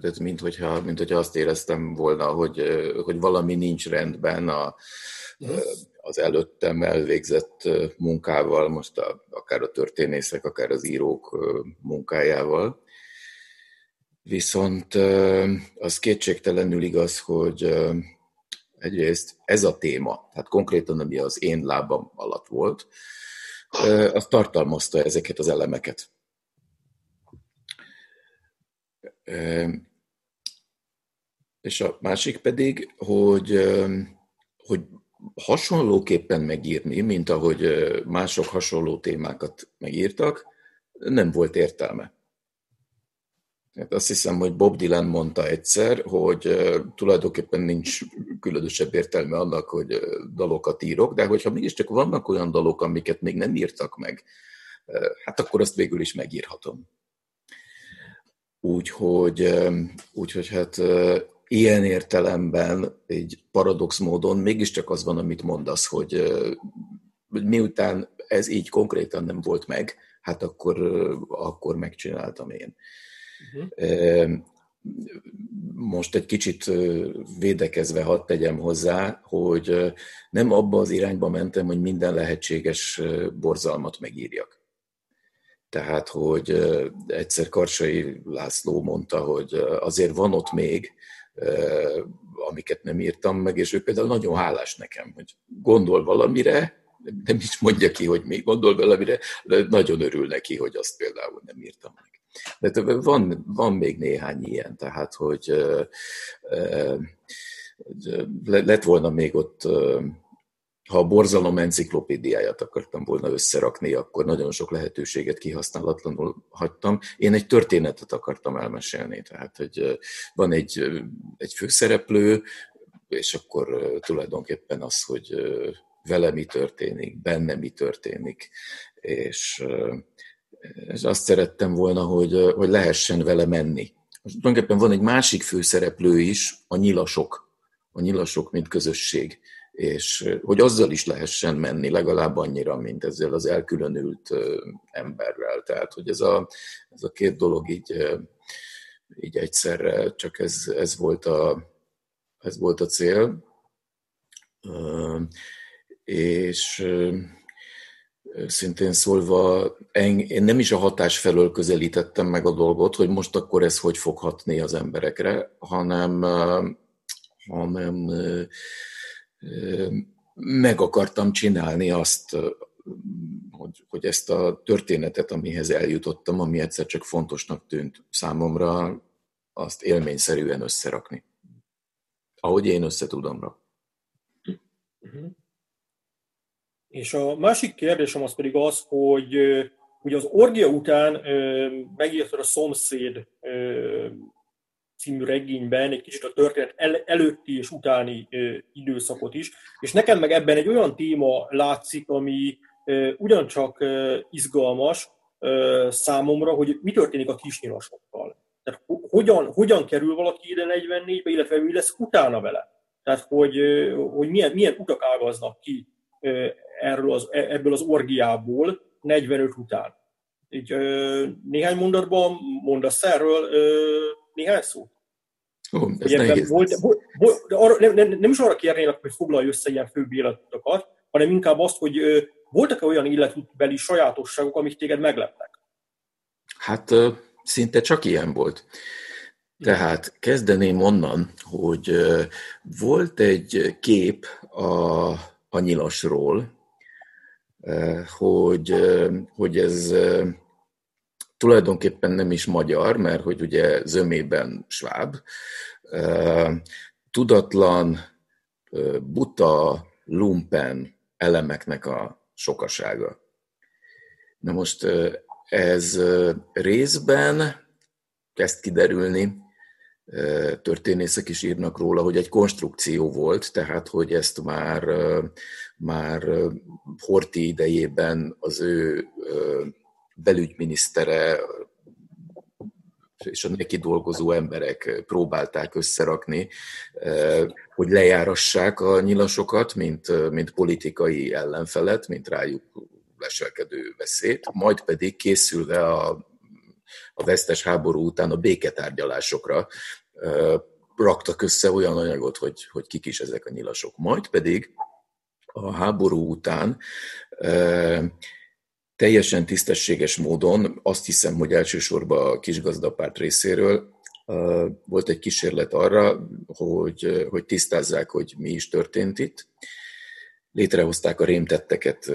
tehát minthogyha azt éreztem volna, hogy valami nincs rendben az előttem elvégzett munkával, most akár a történészek, akár az írók munkájával. Viszont az kétségtelenül igaz, hogy egyrészt ez a téma, tehát konkrétan ami az én lábam alatt volt, az tartalmazta ezeket az elemeket. És a másik pedig, hogy hasonlóképpen megírni, mint ahogy mások hasonló témákat megírtak, nem volt értelme. Hát azt hiszem, hogy Bob Dylan mondta egyszer, hogy tulajdonképpen nincs különösebb értelme annak, hogy dalokat írok, de hogyha mégiscsak vannak olyan dalok, amiket még nem írtak meg, hát akkor azt végül is megírhatom. Úgyhogy hát ilyen értelemben, egy paradox módon mégiscsak az van, amit mondasz, hogy miután ez így konkrétan nem volt meg, hát akkor megcsináltam én. Uh-huh. Most egy kicsit védekezve hadd tegyem hozzá, hogy nem abba az irányba mentem, hogy minden lehetséges borzalmat megírjak. Tehát, hogy egyszer Karsai László mondta, hogy azért van ott még, amiket nem írtam meg, és ő például nagyon hálás nekem, hogy gondol valamire, nem is mondja ki, hogy még gondol valamire, de nagyon örül neki, hogy azt például nem írtam meg. De van még néhány ilyen, tehát, hogy lett volna még ott, ha a borzalom enciklopédiáját akartam volna összerakni, akkor nagyon sok lehetőséget kihasználatlanul hagytam. Én egy történetet akartam elmesélni, tehát, hogy van egy főszereplő, és akkor tulajdonképpen az, hogy vele mi történik, benne mi történik, és azt szerettem volna, hogy lehessen vele menni. Most tulajdonképpen van egy másik főszereplő is, a nyilasok, mint közösség, és hogy azzal is lehessen menni, legalább annyira, mint ezzel az elkülönült emberrel. Tehát, hogy ez a két dolog így egyszerre, csak ez volt a cél. És szintén szólva, én nem is a hatás felől közelítettem meg a dolgot, hogy most akkor ez hogy fog hatni az emberekre, hanem meg akartam csinálni azt, hogy ezt a történetet, amihez eljutottam, ami egyszer csak fontosnak tűnt számomra, azt élményszerűen összerakni. Ahogy én összetudom rá. És a másik kérdésem az pedig az, hogy ugye az Orgia után megírtad a Szomszéd című regényben egy kicsit a történet előtti és utáni időszakot is, és nekem meg ebben egy olyan téma látszik, ami ugyancsak izgalmas számomra, hogy mi történik a kisnyilasokkal. Tehát hogyan kerül valaki ide 44-be, illetve mi lesz utána vele? Tehát hogy milyen utak ágaznak ki ebből az Orgiából 45 után. Így néhány mondatban mondasz erről néhány szót? Nem is arra kérnélek, hogy foglalj össze ilyen főbb életutakat, hanem inkább azt, hogy voltak-e olyan életbeli sajátosságok, amik téged megleptek? Hát szinte csak ilyen volt. Tehát kezdeném onnan, hogy volt egy kép a nyilasról, hogy ez tulajdonképpen nem is magyar, mert hogy ugye zömében sváb, tudatlan, buta, lumpen elemeknek a sokasága. Na most ez részben kezd kiderülni, történészek is írnak róla, hogy egy konstrukció volt, tehát hogy ezt már Horthy idejében az ő belügyminisztere és a neki dolgozó emberek próbálták összerakni, hogy lejárassák a nyilasokat, mint politikai ellenfelet, mint rájuk leselkedő veszélyt, majd pedig készülve a vesztes háború után a béketárgyalásokra raktak össze olyan anyagot, hogy kik is ezek a nyilasok. Majd pedig a háború után teljesen tisztességes módon, azt hiszem, hogy elsősorban a kisgazdapárt részéről volt egy kísérlet arra, hogy tisztázzák, hogy mi is történt itt. Létrehozták a rémtetteket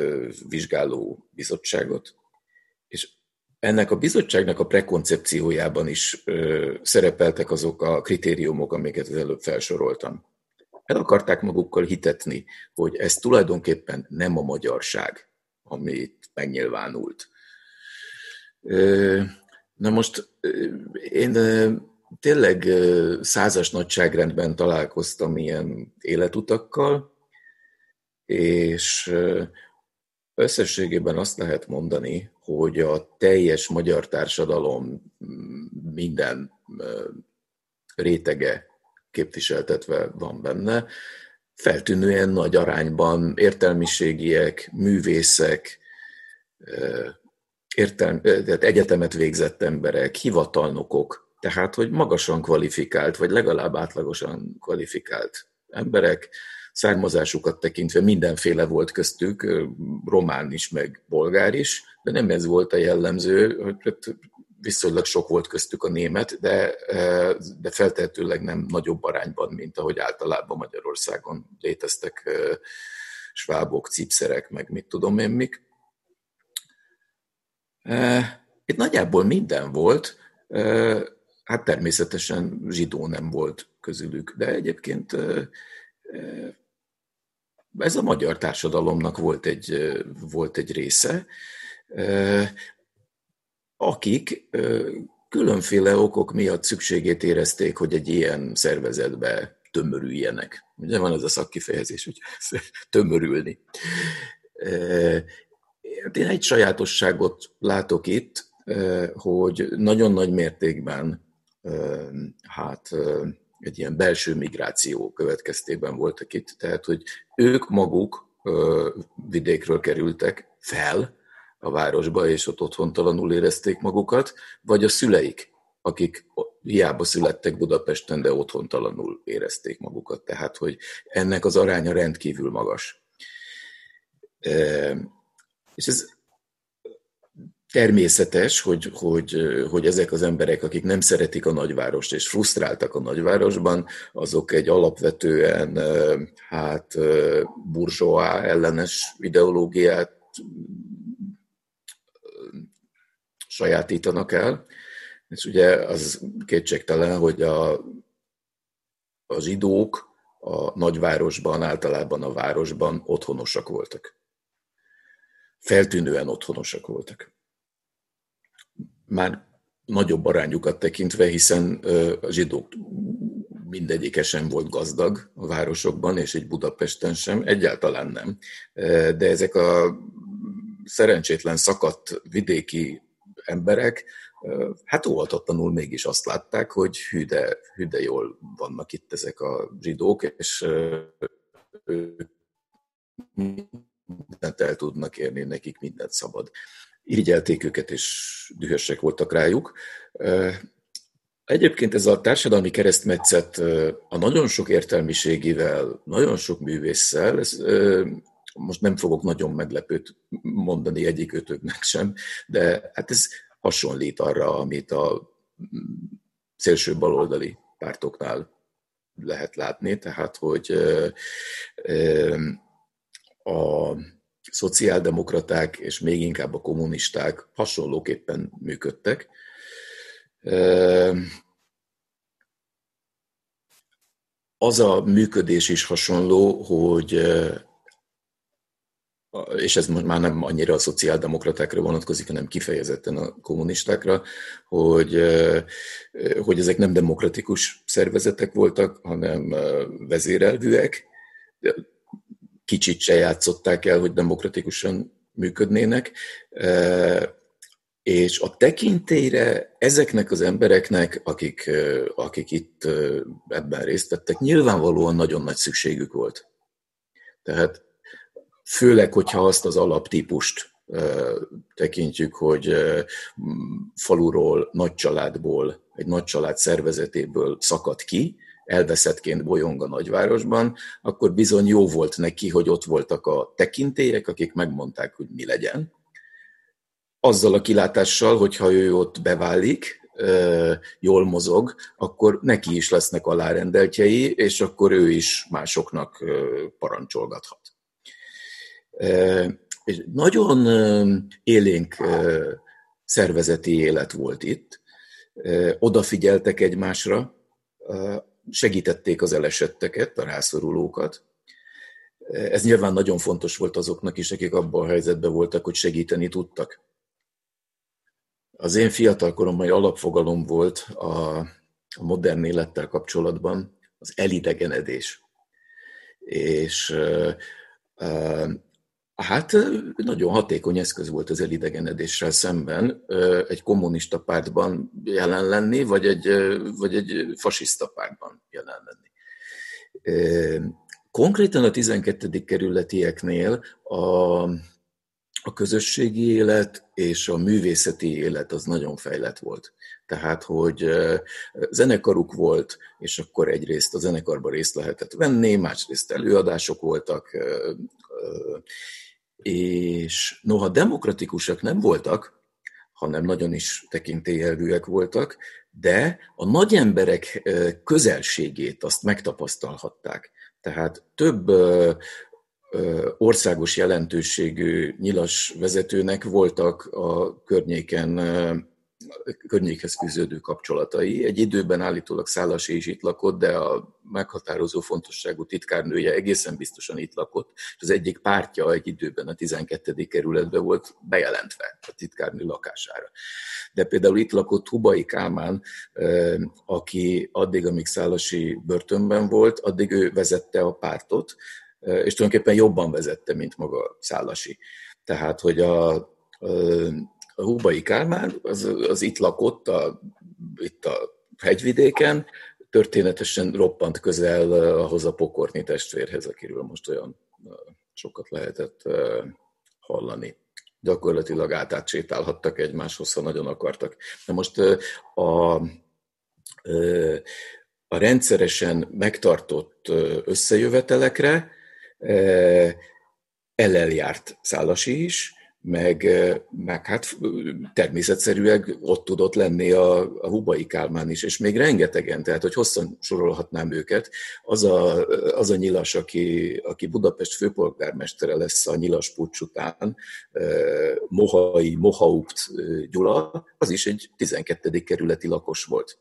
vizsgáló bizottságot, és ennek a bizottságnak a prekoncepciójában is szerepeltek azok a kritériumok, amiket az előbb felsoroltam. El akarták magukkal hitetni, hogy ez tulajdonképpen nem a magyarság, amit megnyilvánult. Na most én tényleg százas nagyságrendben találkoztam ilyen életutakkal, és összességében azt lehet mondani, hogy a teljes magyar társadalom minden rétege képviseltetve van benne. Feltűnően nagy arányban értelmiségiek, művészek, tehát egyetemet végzett emberek, hivatalnokok, tehát hogy magasan kvalifikált, vagy legalább átlagosan kvalifikált emberek, származásukat tekintve mindenféle volt köztük, román is, meg bolgár is, de nem ez volt a jellemző, hogy viszonylag sok volt köztük a német, de feltehetőleg nem nagyobb arányban, mint ahogy általában Magyarországon léteztek svábok, cipszerek, meg mit tudom én mik. Itt nagyjából minden volt, hát természetesen zsidó nem volt közülük, de egyébként ez a magyar társadalomnak volt egy része, akik különféle okok miatt szükségét érezték, hogy egy ilyen szervezetbe tömörüljenek. Ugye van ez a szakkifejezés, hogy tömörülni. Én egy sajátosságot látok itt, hogy nagyon nagy mértékben egy ilyen belső migráció következtében voltak itt, tehát hogy ők maguk vidékről kerültek fel a városba, és ott otthontalanul érezték magukat, vagy a szüleik, akik hiába születtek Budapesten, de otthontalanul érezték magukat. Tehát hogy ennek az aránya rendkívül magas. És ez természetes, hogy ezek az emberek, akik nem szeretik a nagyvárost, és frusztráltak a nagyvárosban, azok egy alapvetően burzsóá ellenes ideológiát sajátítanak el. És ugye az kétségtelen, hogy a zsidók a nagyvárosban, általában a városban otthonosak voltak. Feltűnően otthonosak voltak. Már nagyobb arányukat tekintve, hiszen a zsidók mindegyike sem volt gazdag a városokban, és így Budapesten sem, egyáltalán nem. De ezek a szerencsétlen szakadt vidéki emberek, hát óvatottanul mégis azt látták, hogy hű de jól vannak itt ezek a zsidók, és mindent el tudnak érni, nekik mindent szabad. Irigyelték őket, és dühösek voltak rájuk. Egyébként ez a társadalmi keresztmetszet a nagyon sok értelmiségével, nagyon sok művésszel, ez, most nem fogok nagyon meglepőt mondani egyik ötöknek sem, de hát ez hasonlít arra, amit a szélső baloldali pártoknál lehet látni, tehát hogy a szociáldemokraták és még inkább a kommunisták hasonlóképpen működtek. Az a működés is hasonló, hogy, és ez már nem annyira a szociáldemokratákra vonatkozik, hanem kifejezetten a kommunistákra, hogy ezek nem demokratikus szervezetek voltak, hanem vezérelvűek. Kicsit se játszották el, hogy demokratikusan működnének, és a tekintélyre ezeknek az embereknek, akik itt ebben részt vettek, nyilvánvalóan nagyon nagy szükségük volt. Tehát főleg, hogyha azt az alaptípust tekintjük, hogy faluról, nagycsaládból, egy nagycsalád szervezetéből szakad ki, elveszettként bolyong a nagyvárosban, akkor bizony jó volt neki, hogy ott voltak a tekintélyek, akik megmondták, hogy mi legyen. Azzal a kilátással, hogyha ő ott beválik, jól mozog, akkor neki is lesznek alárendeltjei, és akkor ő is másoknak parancsolgathat. És nagyon élénk szervezeti élet volt itt. Odafigyeltek egymásra, segítették az elesetteket, a rászorulókat. Ez nyilván nagyon fontos volt azoknak is, akik abban a helyzetben voltak, hogy segíteni tudtak. Az én fiatalkoromban alapfogalom volt a modern élettel kapcsolatban az elidegenedés. És hát nagyon hatékony eszköz volt az elidegenedéssel szemben egy kommunista pártban jelen lenni, vagy egy fasiszta pártban jelen lenni. Konkrétan a 12. kerületieknél a közösségi élet és a művészeti élet az nagyon fejlett volt. Tehát, hogy zenekaruk volt, és akkor egyrészt a zenekarban részt lehetett venni, másrészt előadások voltak, és noha demokratikusak nem voltak, hanem nagyon is tekintélyelvűek voltak, de a nagy emberek közelségét azt megtapasztalhatták. Tehát több országos jelentőségű nyilas vezetőnek voltak a környékhez fűződő kapcsolatai. Egy időben állítólag Szálasi is itt lakott, de a meghatározó fontosságú titkárnője egészen biztosan itt lakott, és az egyik pártja egy időben a 12. kerületben volt bejelentve a titkárnő lakására. De például itt lakott Hubay Kálmán, aki addig, amíg Szálasi börtönben volt, addig ő vezette a pártot, és tulajdonképpen jobban vezette, mint maga Szálasi. Tehát, hogy a Hubay Kálmán az itt lakott, itt a hegyvidéken, történetesen roppant közel ahhoz a Pokorni testvérhez, akiről most olyan sokat lehetett hallani. Gyakorlatilag átsétálhattak egymáshoz, ha nagyon akartak. Na most a rendszeresen megtartott összejövetelekre eljárt Szálasi is, meg hát természetszerűleg ott tudott lenni a Hubay Kálmán is, és még rengetegen, tehát hogy hosszan sorolhatnám őket. Az a nyilas, aki Budapest főpolgármestere lesz a nyilas puccs után, Mohaupt Gyula, az is egy 12. kerületi lakos volt.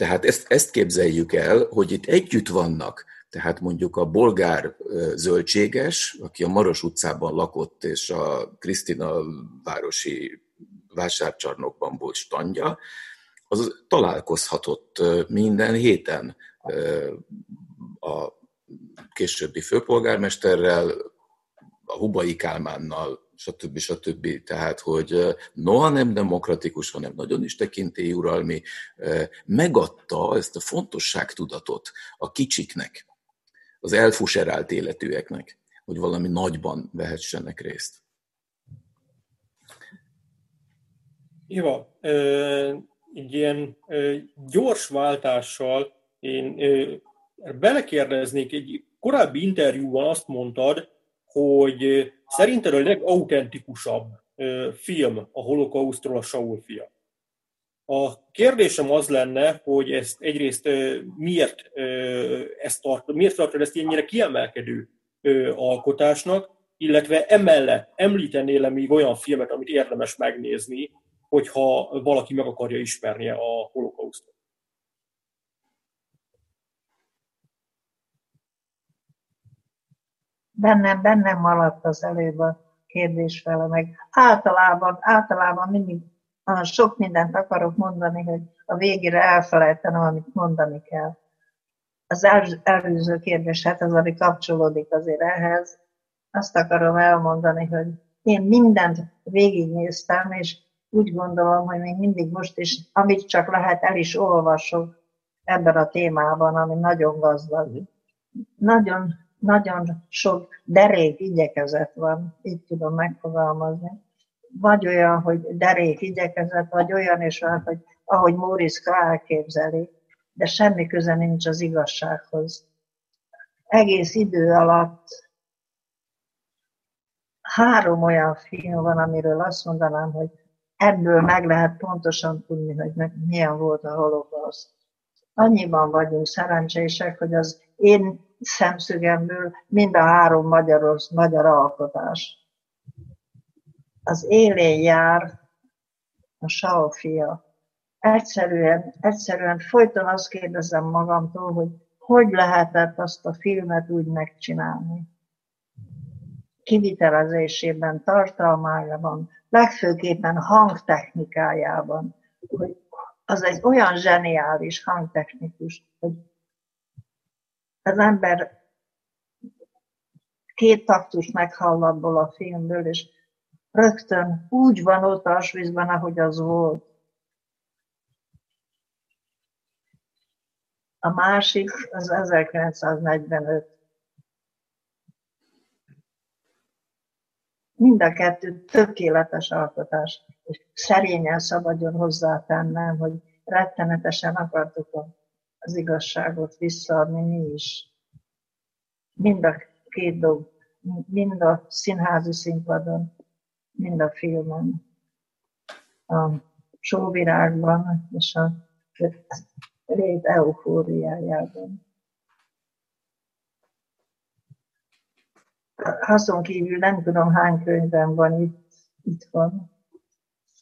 Tehát ezt képzeljük el, hogy itt együtt vannak. Tehát mondjuk a bolgár zöldséges, aki a Maros utcában lakott, és a Krisztina városi vásárcsarnokban volt standja, az találkozhatott minden héten a későbbi főpolgármesterrel, a Hubay Kálmánnal, stb. Stb. Tehát, hogy noha nem demokratikus, hanem nagyon is tekintély uralmi, megadta ezt a fontosságtudatot a kicsiknek, az elfuserált életűeknek, hogy valami nagyban vehessenek részt. Jó, egy ilyen gyors váltással én belekérdeznék, egy korábbi interjúban azt mondtad, hogy szerinted a legautentikusabb film a holokausztról a Saul fia. A kérdésem az lenne, hogy ezt egyrészt miért tartod ezt ilyennyire kiemelkedő alkotásnak, illetve emellett említenél-e még olyan filmet, amit érdemes megnézni, hogyha valaki meg akarja ismernie a holokausztot? Bennem maradt az előbb a kérdés vele meg. Általában mindig sok mindent akarok mondani, hogy a végére elfelejtenem, amit mondani kell. Az előző kérdés, ez ami kapcsolódik azért ehhez, azt akarom elmondani, hogy én mindent végignéztem, és úgy gondolom, hogy még mindig most is, amit csak lehet, el is olvasok ebben a témában, ami nagyon gazdag. Nagyon sok derék igyekezet van, így tudom megfogalmazni. Vagy olyan, hogy derék igyekezet, vagy olyan is van, hogy ahogy Móriczka elképzeli, de semmi köze nincs az igazsághoz. Egész idő alatt 3 olyan film van, amiről azt mondanám, hogy ebből meg lehet pontosan tudni, hogy milyen volt a holokauszt. Annyiban vagyunk szerencsések, hogy az én szemszögemből mind a 3 magyar alkotás. Az élén jár a Saul fia. Egyszerűen folyton azt kérdezem magamtól, hogy lehetett azt a filmet úgy megcsinálni. Kivitelezésében, tartalmájában, legfőképpen hangtechnikájában, hogy az egy olyan zseniális hangtechnikus, hogy az ember 2 taktust meghall abból a filmből, és rögtön úgy van ott Auschwitzban, ahogy az volt. A másik az 1945. Mind a 2 tökéletes alkotás. És szerényen szabadjon hozzátennem, hogy rettenetesen akartuk az igazságot visszaadni mi is. Mind a 2 dolog, mind a színházi színpadon, mind a filmen. A Sóvirágban és a lét eufóriájában. Azon kívül nem tudom hány könyvben van itthon.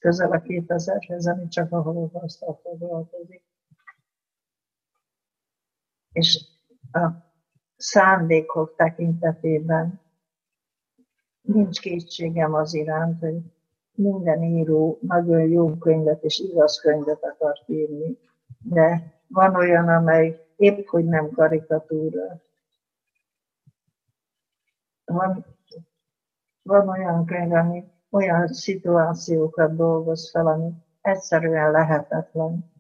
Közel a 2000-hez, ami csak a holokauszttal foglalkozik. És a szándékok tekintetében nincs kétségem az iránt, hogy minden író nagyon jó könyvet és igaz könyvet akar írni, de van olyan, amely épp hogy nem karikatúra. Van olyan könyv, ami olyan szituációkat dolgoz fel, ami egyszerűen lehetetlen.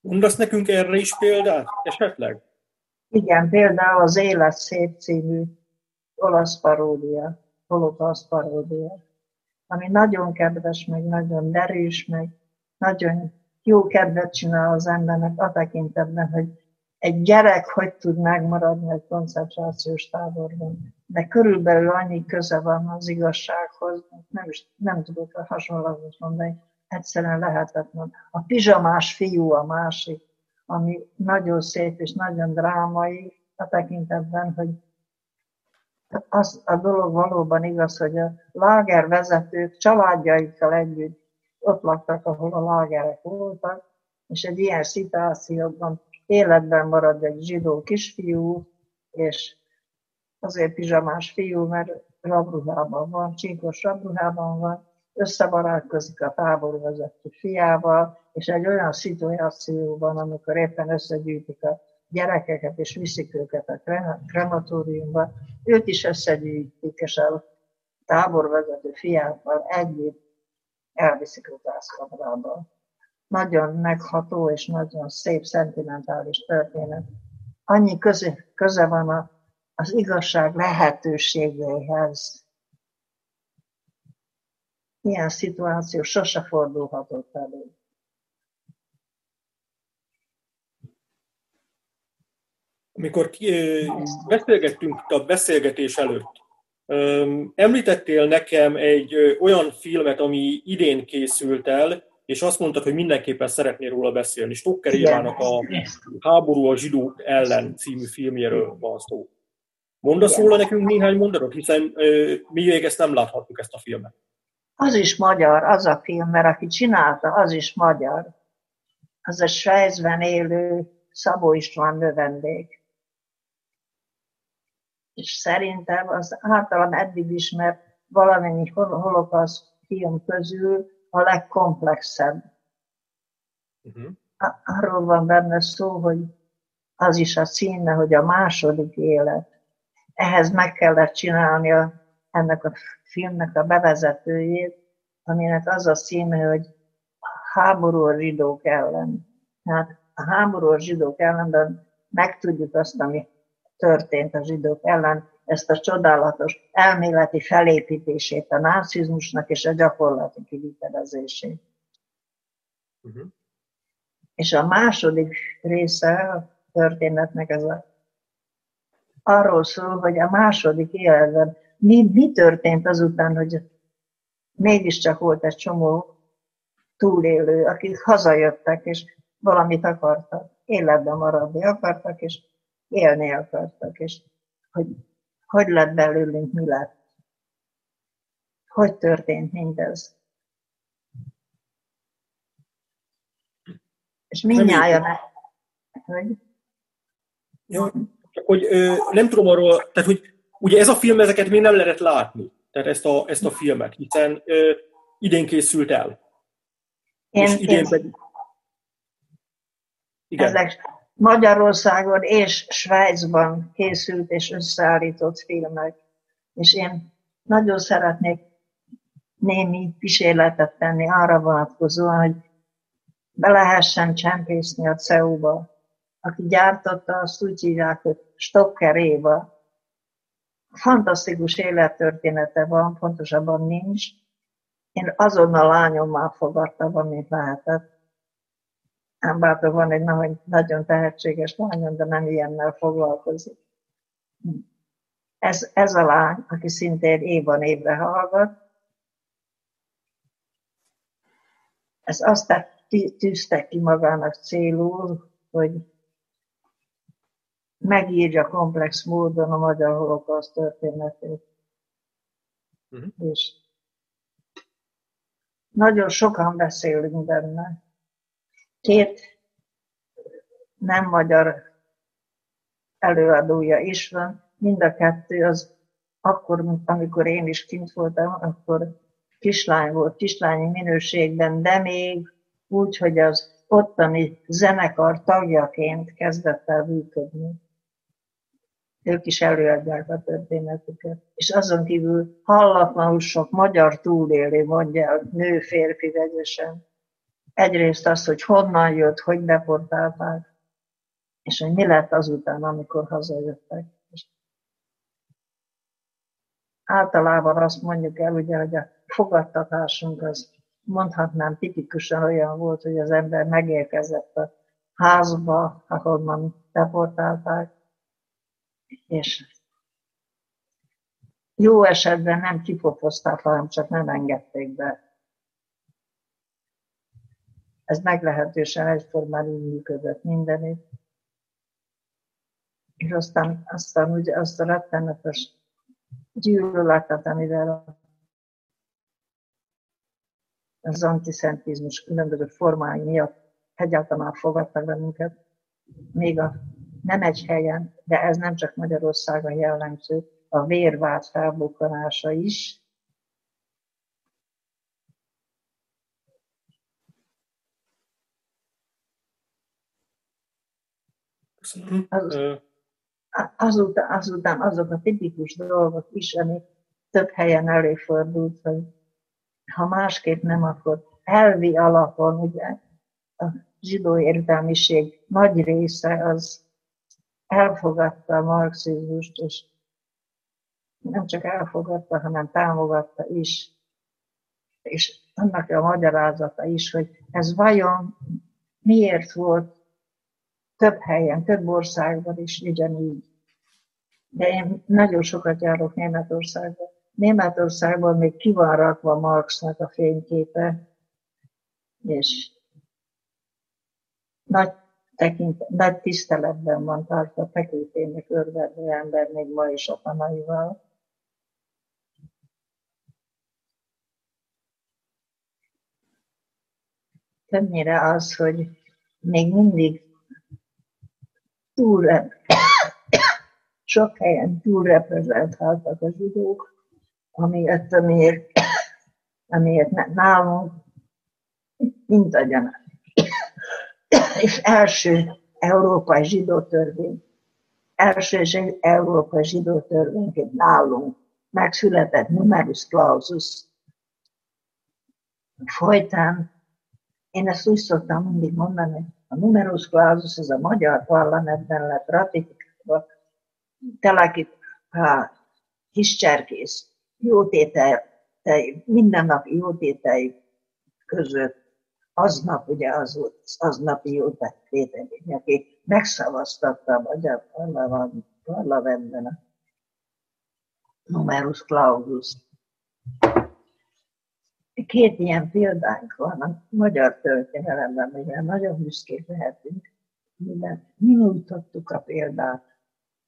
Mondasz nekünk erre is példát esetleg? Igen, például az Élet szép című olasz paródia, holokauszt paródia, ami nagyon kedves, meg nagyon derűs, meg nagyon jó kedvet csinál az embernek a tekintetben, hogy egy gyerek hogy tud megmaradni egy koncentrációs táborban. De körülbelül annyi köze van az igazsághoz, nem tudok a hasonlatot mondani, egyszerűen lehetetlen. A pizsamás fiú a másik, ami nagyon szép és nagyon drámai a tekintetben, hogy az a dolog valóban igaz, hogy a lágervezetők családjaikkal együtt ott laktak, ahol a lágerek voltak, és egy ilyen szituációban életben marad egy zsidó kisfiú, és azért pizsamás fiú, mert rabruhában van, csíkos rabruhában van, összebarátkozik a táborvezető fiával, és egy olyan szituációban, amikor éppen összegyűjtik a gyerekeket, és viszik őket a krematóriumba, őt is összegyűjtik, és a táborvezető fiával együtt elviszik a zászlabrába. Nagyon megható és nagyon szép, szentimentális történet. Annyi köze van az igazság lehetőségéhez. Ilyen szituáció sose fordulhatott elő. Amikor beszélgettünk a beszélgetés előtt, említettél nekem egy olyan filmet, ami idén készült el, és azt mondtad, hogy mindenképpen szeretnél róla beszélni. Stocker Évának a Háború a zsidók ellen című filmjéről van szó. Mondasz róla nekünk néhány mondatot, hiszen mi még ezt nem láthattuk, ezt a filmet. Az is magyar, az a film, mert aki csinálta, az is magyar. Az a Svájcban élő Szabó István növendék. És szerintem az általam eddig ismert valamennyi holokausz film közül a legkomplexebb. Arról van benne szó, hogy az is a címe, hogy a második élet. Ehhez meg kellett csinálni ennek a filmnek a bevezetőjét, aminek az a címe, hogy Háború a zsidók ellen. Tehát a háború a zsidók ellenben megtudjuk azt, ami történt a zsidók ellen, ezt a csodálatos elméleti felépítését a nácizmusnak és a gyakorlati kivitelezését. És a második része a történetnek ez arról szól, hogy a második életben mi történt azután, hogy mégiscsak volt egy csomó túlélő, akik hazajöttek, és valamit akartak, életben maradni akartak, és élni akartak, és hogy lett belőlünk, mi lett. Hogy történt mindez. És mindnyájan... nem tudom arról, tehát hogy ugye ez a film, ezeket még nem lehet látni, tehát ezt a filmet, hiszen idén készült el. Ezek Magyarországon és Svájcban készült és összeállított filmek. És én nagyon szeretnék némi kísérletet tenni arra vonatkozóan, hogy be lehessen csempészni a CEU-ba. Aki gyártotta, azt úgy hívják, hogy Stocker Éva. Fantasztikus élettörténete van, pontosabban nincs. Én azonnal lányommal fogadtam, amit lehetett. Nem bátor, van egy nagyon tehetséges lányom, de nem ilyennel foglalkozik. Ez a lány, aki szintén évben évre hallgat, ez azt tűzte ki magának célul, hogy megírja komplex módon a magyar holokauszt történetét. És nagyon sokan beszélünk benne. Két nem magyar előadója is van, mind a kettő az akkor, amikor én is kint voltam, akkor kislány volt, kislányi minőségben, de még úgy, hogy az ottani zenekar tagjaként kezdett el működni. Ők is előadják a történetüket. És azon kívül hallatlanul sok magyar túlélő mondja el, nő, férfi vegyesen. Egyrészt az, hogy honnan jött, hogy deportálták, és hogy mi lett azután, amikor hazajöttek. És általában azt mondjuk el, ugye, hogy a fogadtatásunk az, mondhatnám, tipikusan olyan volt, hogy az ember megérkezett a házba, ahonnan deportálták, és jó esetben nem kipofozták, hanem csak nem engedték be. Ez meglehetősen egyformán így működött mindenit. És aztán ugye azt a rettenetes gyűlöletet, amivel az antiszemitizmus különböző formái miatt egyáltalán már fogadtak bennünket, még a nem egy helyen, de ez nem csak Magyarországon jellemző, a vérvád felbukkanása is. Azután azok a tipikus dolgok is, ami több helyen előfordult, hogy ha másképp nem, akkor elvi alapon, ugye a zsidó értelmiség nagy része az elfogadta a marxizmust, és nem csak elfogadta, hanem támogatta is. És annak a magyarázata is, hogy ez vajon miért volt több helyen, több országban is ugyanígy. De én nagyon sokat járok Németországban. Németországban még ki van rakva Marxnak a fényképe, és nagy tiszteletben van tartva tekintélynek örvendő ember még ma is a tanaival. Többnyire az, hogy még mindig sok helyen túlreprezentáltak a zsidók, amiért nálunk mint agyanak. És első európai zsidó törvényként nálunk megszületett Numerus Clausus folytán. Én ezt úgy szoktam mindig mondani, a Numerus Clausus, ez a magyar parlamentben lett ratifikálva, kiscserkész, mindennapi jótétei között, aznap ugye aznapi jótétei, aki megszavaztatta a magyar parlamentben a Numerus Clausus. Két ilyen példánk van a magyar történelemben, mivel nagyon büszkék lehetünk, mivel mi nyújtottuk a példát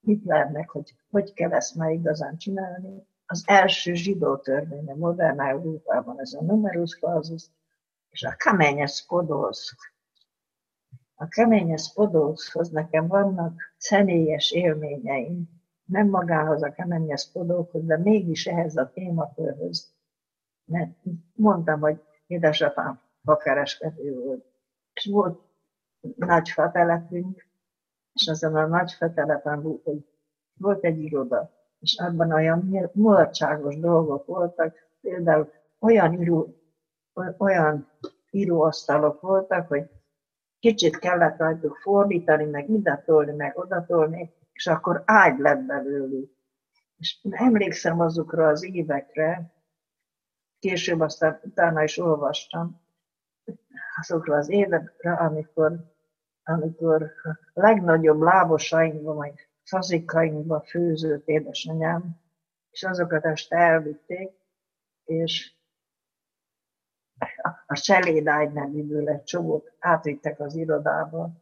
Hitlernek, hogy kell ezt már igazán csinálni. Az első zsidó törvény a modern Európában ez a Numerus Clausus, és a Kamenyec-Podolszk. A Kamenyec-Podolszkhoz nekem vannak személyes élményeim, nem magához a Kamenyec-Podolszkhoz, de mégis ehhez a témakörhöz. Mert mondtam, hogy édesapám fakereskedő volt. És volt nagy fatelepünk, és azon a nagy fatelepen volt egy iroda, és abban olyan mulatságos dolgok voltak, például olyan íróasztalok voltak, hogy kicsit kellett rajtuk fordítani, meg idatolni, meg odatolni, és akkor ágy lett belőlük. És emlékszem azokra az évekre, később aztán utána is olvastam azokra az évekre, amikor legnagyobb lábosainkba, majd fazikainkba főzött édesanyám, és azokat este elvitték, és a cselédágy nevűből egy csomót átvittek az irodába,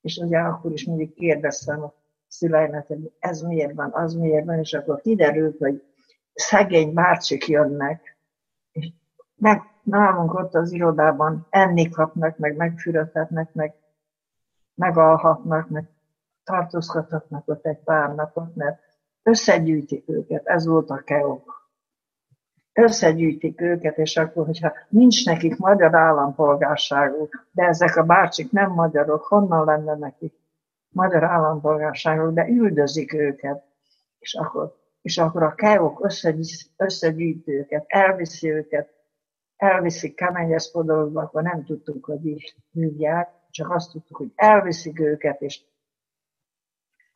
és ugye akkor is mindig kérdeztem a szüleimet, hogy ez miért van, az miért van, és akkor kiderült, hogy szegény bácsik jönnek, meg nálunk ott az irodában enni kapnak, meg megfürödhetnek, meg megalhatnak, meg tartózkodhatnak ott egy pár napot, mert összegyűjtik őket, ez volt a keok. Összegyűjtik őket, és akkor, hogyha nincs nekik magyar állampolgárságuk, de ezek a bácsik nem magyarok, honnan lenne nekik magyar állampolgárságuk, de üldözik őket, és akkor a keok összegyűjt őket, elviszik Kamenyec-Podolszkba, akkor nem tudtuk, hogy így hívják, csak azt tudtuk, hogy elviszik őket, és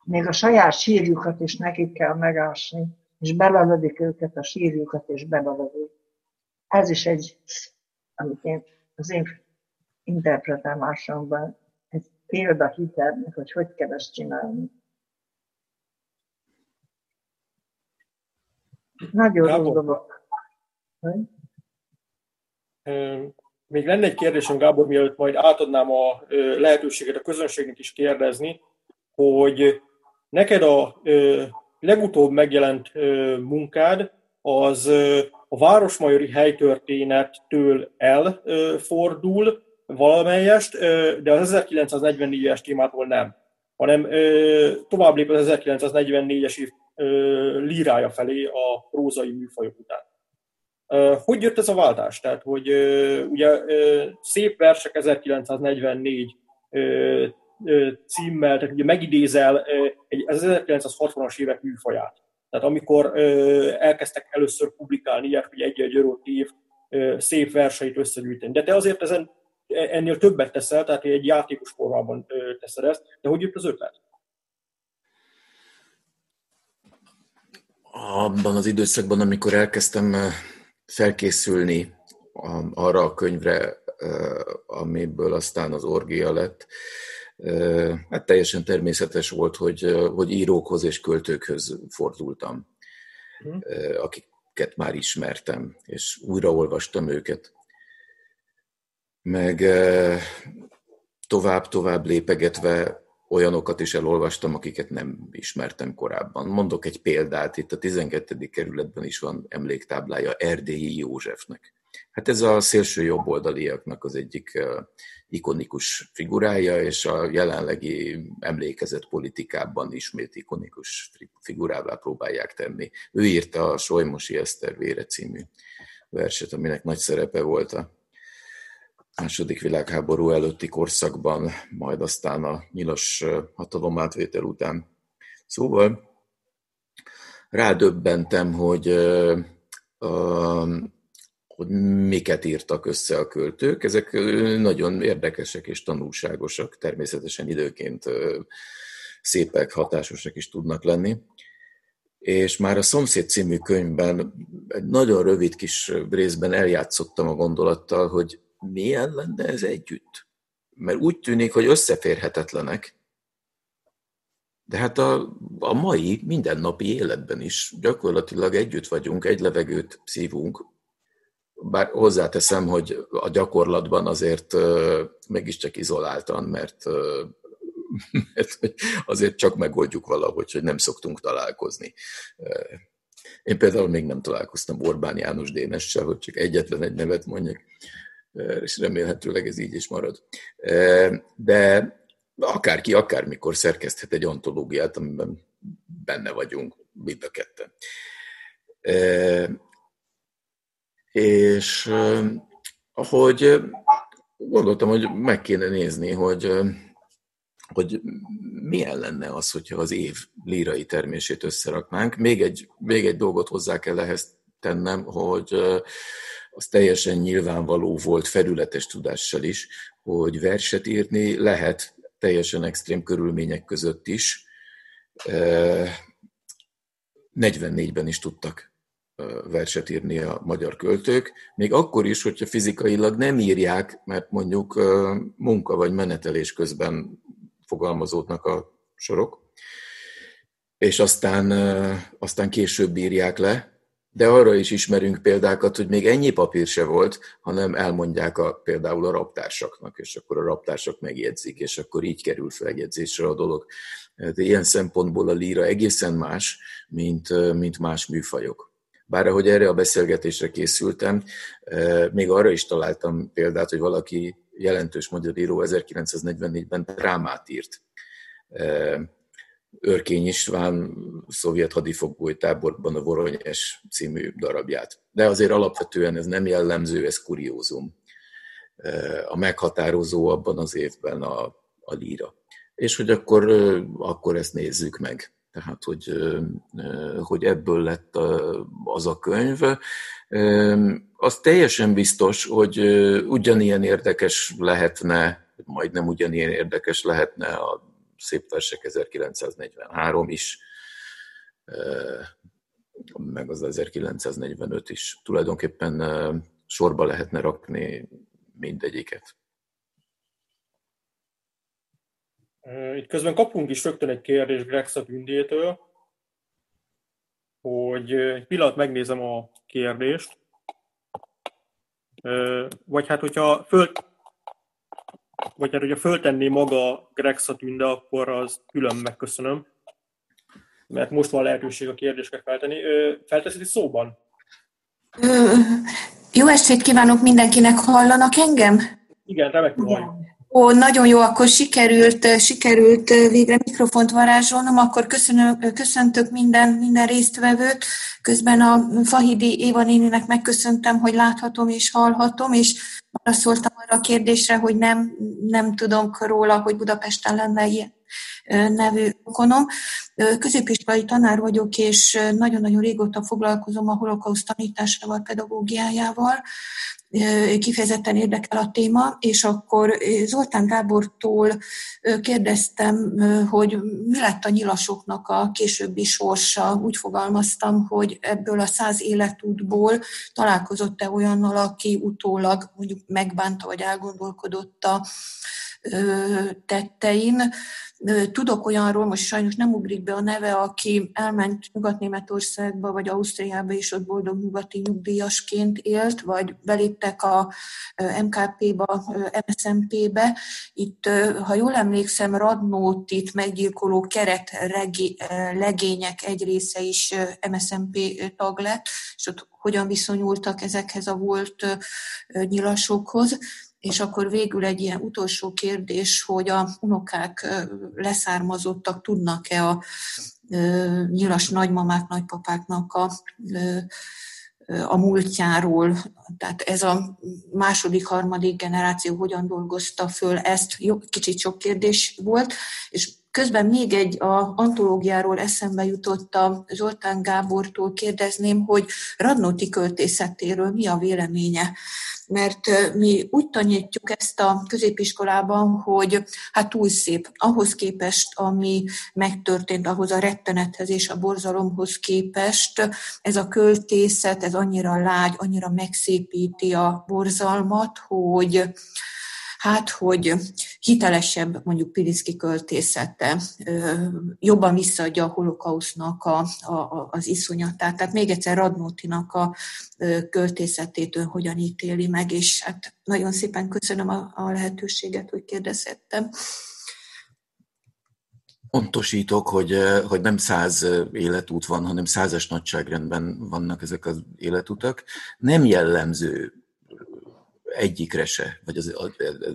még a saját sírjukat is nekik kell megásni, és belelödik őket a sírjukat, és belelödik. Ez is egy, amit az én interpretálásomban egy példa Hitlernek, hogy kell ezt csinálni. Nagyon jó dolog. Még lenne egy kérdésem, Gábor, mielőtt majd átadnám a lehetőséget a közönségnek is kérdezni, hogy neked a legutóbb megjelent munkád az a városmajori helytörténettől elfordul valamelyest, de az 1944-es témától nem, hanem tovább lép az 1944-es év lírája felé a prózai műfajok után. Hogy jött ez a váltás? Tehát, hogy ugye Szép versek 1944 címmel, tehát ugye megidézel az 1960-as évek műfaját. Tehát amikor elkezdtek először publikálni ilyet, hogy egy-egy örök év szép verseit összegyűjteni. De te azért ennél többet teszel, tehát egy játékos formában teszed ezt. De hogy jött az ötlet? Abban az időszakban, amikor elkezdtem felkészülni arra a könyvre, amiből aztán az Orgia lett, hát teljesen természetes volt, hogy írókhoz és költőkhöz fordultam, akiket már ismertem, és újraolvastam őket. Meg tovább-tovább lépegetve olyanokat is elolvastam, akiket nem ismertem korábban. Mondok egy példát, itt a 12. kerületben is van emléktáblája Erdélyi Józsefnek. Hát ez a szélső jobboldaliaknak az egyik ikonikus figurája, és a jelenlegi emlékezett politikában ismét ikonikus figurává próbálják tenni. Ő írta a Solymosi Eszter vére című verset, aminek nagy szerepe volt a II. Világháború előtti korszakban, majd aztán a nyilas hatalomátvétel után. Szóval rádöbbentem, hogy miket írtak össze a költők. Ezek nagyon érdekesek és tanulságosak, természetesen időként szépek, hatásosak is tudnak lenni. És már a Szomszéd című könyvben egy nagyon rövid kis részben eljátszottam a gondolattal, hogy milyen lenne ez együtt? Mert úgy tűnik, hogy összeférhetetlenek, de hát a mai mindennapi életben is gyakorlatilag együtt vagyunk, egy levegőt szívunk, bár hozzáteszem, hogy a gyakorlatban azért mégiscsak izoláltan, mert azért csak megoldjuk valahogy, hogy nem szoktunk találkozni. Én például még nem találkoztam Orbán János Dénessel, hogy csak egyetlen egy nevet mondjak, és remélhetőleg ez így is marad. De akárki, akármikor szerkeszthet egy antológiát, amiben benne vagyunk, mind a ketten. És ahogy gondoltam, hogy meg kéne nézni, hogy milyen lenne az, hogyha az év lírai termését összeraknánk. Még egy dolgot hozzá kell ehhez tennem, hogy az teljesen nyilvánvaló volt felületes tudással is, hogy verset írni lehet teljesen extrém körülmények között is. 44-ben is tudtak verset írni a magyar költők, még akkor is, hogyha fizikailag nem írják, mert mondjuk munka vagy menetelés közben fogalmazódnak a sorok, és aztán később írják le, de arra is ismerünk példákat, hogy még ennyi papír se volt, hanem elmondják például a rabtársaknak, és akkor a rabtársak megjegyzik, és akkor így kerül feljegyzésre a dolog. De ilyen szempontból a líra egészen más, mint más műfajok. Bár ahogy erre a beszélgetésre készültem, még arra is találtam példát, hogy valaki jelentős magyar író 1944-ben drámát írt. Örkény István szovjet hadifogoly táborban a Voronyes című darabját. De azért alapvetően ez nem jellemző, ez kuriózum. A meghatározó abban az évben a líra. És hogy akkor ezt nézzük meg. Tehát, hogy ebből lett az a könyv. Az teljesen biztos, hogy ugyanilyen érdekes lehetne, majdnem ugyanilyen érdekes lehetne a Szép versek 1943 is, meg az 1945 is. Tulajdonképpen sorba lehetne rakni mindegyiket. Itt közben kapunk is rögtön egy kérdést Greg Szabündétől, hogy egy pillanat megnézem a kérdést. Vagy hát, hogyha föltenné maga Greg Szatünde, akkor az külön megköszönöm, mert most van lehetőség a kérdésre feltenni. Felteszed szóban? Jó estét kívánok mindenkinek, hallanak engem? Igen, remekül hallom. Ó, nagyon jó, akkor sikerült végre mikrofont varázsolnom, akkor köszöntök minden résztvevőt. Közben a Fahidi Éva néninek megköszöntem, hogy láthatom és hallhatom, és arra szóltam arra a kérdésre, hogy nem tudom róla, hogy Budapesten lenne ilyen nevű okonom. Középiskolai tanár vagyok, és nagyon-nagyon régóta foglalkozom a holokauszt tanításával, pedagógiájával. Kifejezetten érdekel a téma, és akkor Zoltán Gábortól kérdeztem, hogy mi lett a nyilasoknak a későbbi sorsa. Úgy fogalmaztam, hogy ebből a 100 életútból találkozott-e olyannal, aki utólag mondjuk megbánta, vagy elgondolkodott a tettein. Tudok olyanról, most sajnos nem ugrik be a neve, aki elment Nyugat-Németországba, vagy Ausztriába, és ott boldog nyugati nyugdíjasként élt, vagy beléptek a MKP-ba, MSZMP-be. Itt, ha jól emlékszem, Radnótit meggyilkoló keret legények egy része is MSZMP tag lett, és ott hogyan viszonyultak ezekhez a volt nyilasokhoz. És akkor végül egy ilyen utolsó kérdés, hogy a unokák, leszármazottak tudnak-e a nyilas nagymamák, nagypapáknak a múltjáról. Tehát ez a második-harmadik generáció hogyan dolgozta föl ezt. Kicsit sok kérdés volt, és közben még egy antológiáról eszembe jutott, a Zoltán Gábortól kérdezném, hogy Radnóti költészetéről mi a véleménye? Mert mi úgy tanítjuk ezt a középiskolában, hogy hát túl szép. Ahhoz képest, ami megtörtént, ahhoz a rettenethez és a borzalomhoz képest, ez a költészet, ez annyira lágy, annyira megszépíti a borzalmat, hogy hát, hogy hitelesebb mondjuk Pilinszky költészete, jobban visszaadja a holokausznak az iszonyatát. Tehát még egyszer Radnótinak a költészetétől hogyan ítéli meg, és hát nagyon szépen köszönöm a lehetőséget, hogy kérdezhettem. Pontosítok, hogy nem 100 életút van, hanem 100-as nagyságrendben vannak ezek az életutak. Nem jellemző egyikre se, vagy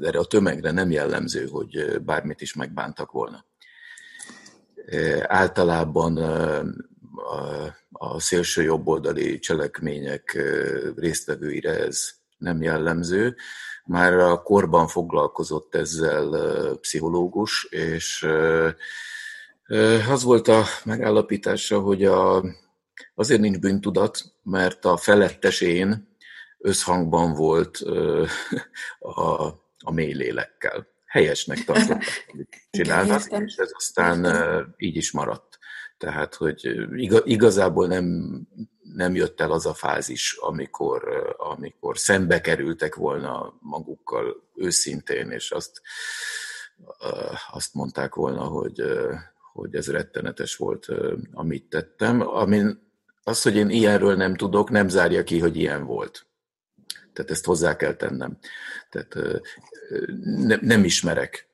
erre a tömegre nem jellemző, hogy bármit is megbántak volna. Általában a szélső jobboldali cselekmények résztvevőire ez nem jellemző. Már a korban foglalkozott ezzel pszichológus, és az volt a megállapítása, hogy azért nincs bűntudat, mert a felettes én összhangban volt a mély lélekkel. Helyesnek tartották, hogy csinálnak, és ez aztán így is maradt. Tehát, hogy igazából nem jött el az a fázis, amikor szembe kerültek volna magukkal őszintén, és azt mondták volna, hogy ez rettenetes volt, amit tettem. Az, hogy én ilyenről nem tudok, nem zárja ki, hogy ilyen volt. Tehát ezt hozzá kell tennem. Tehát nem ismerek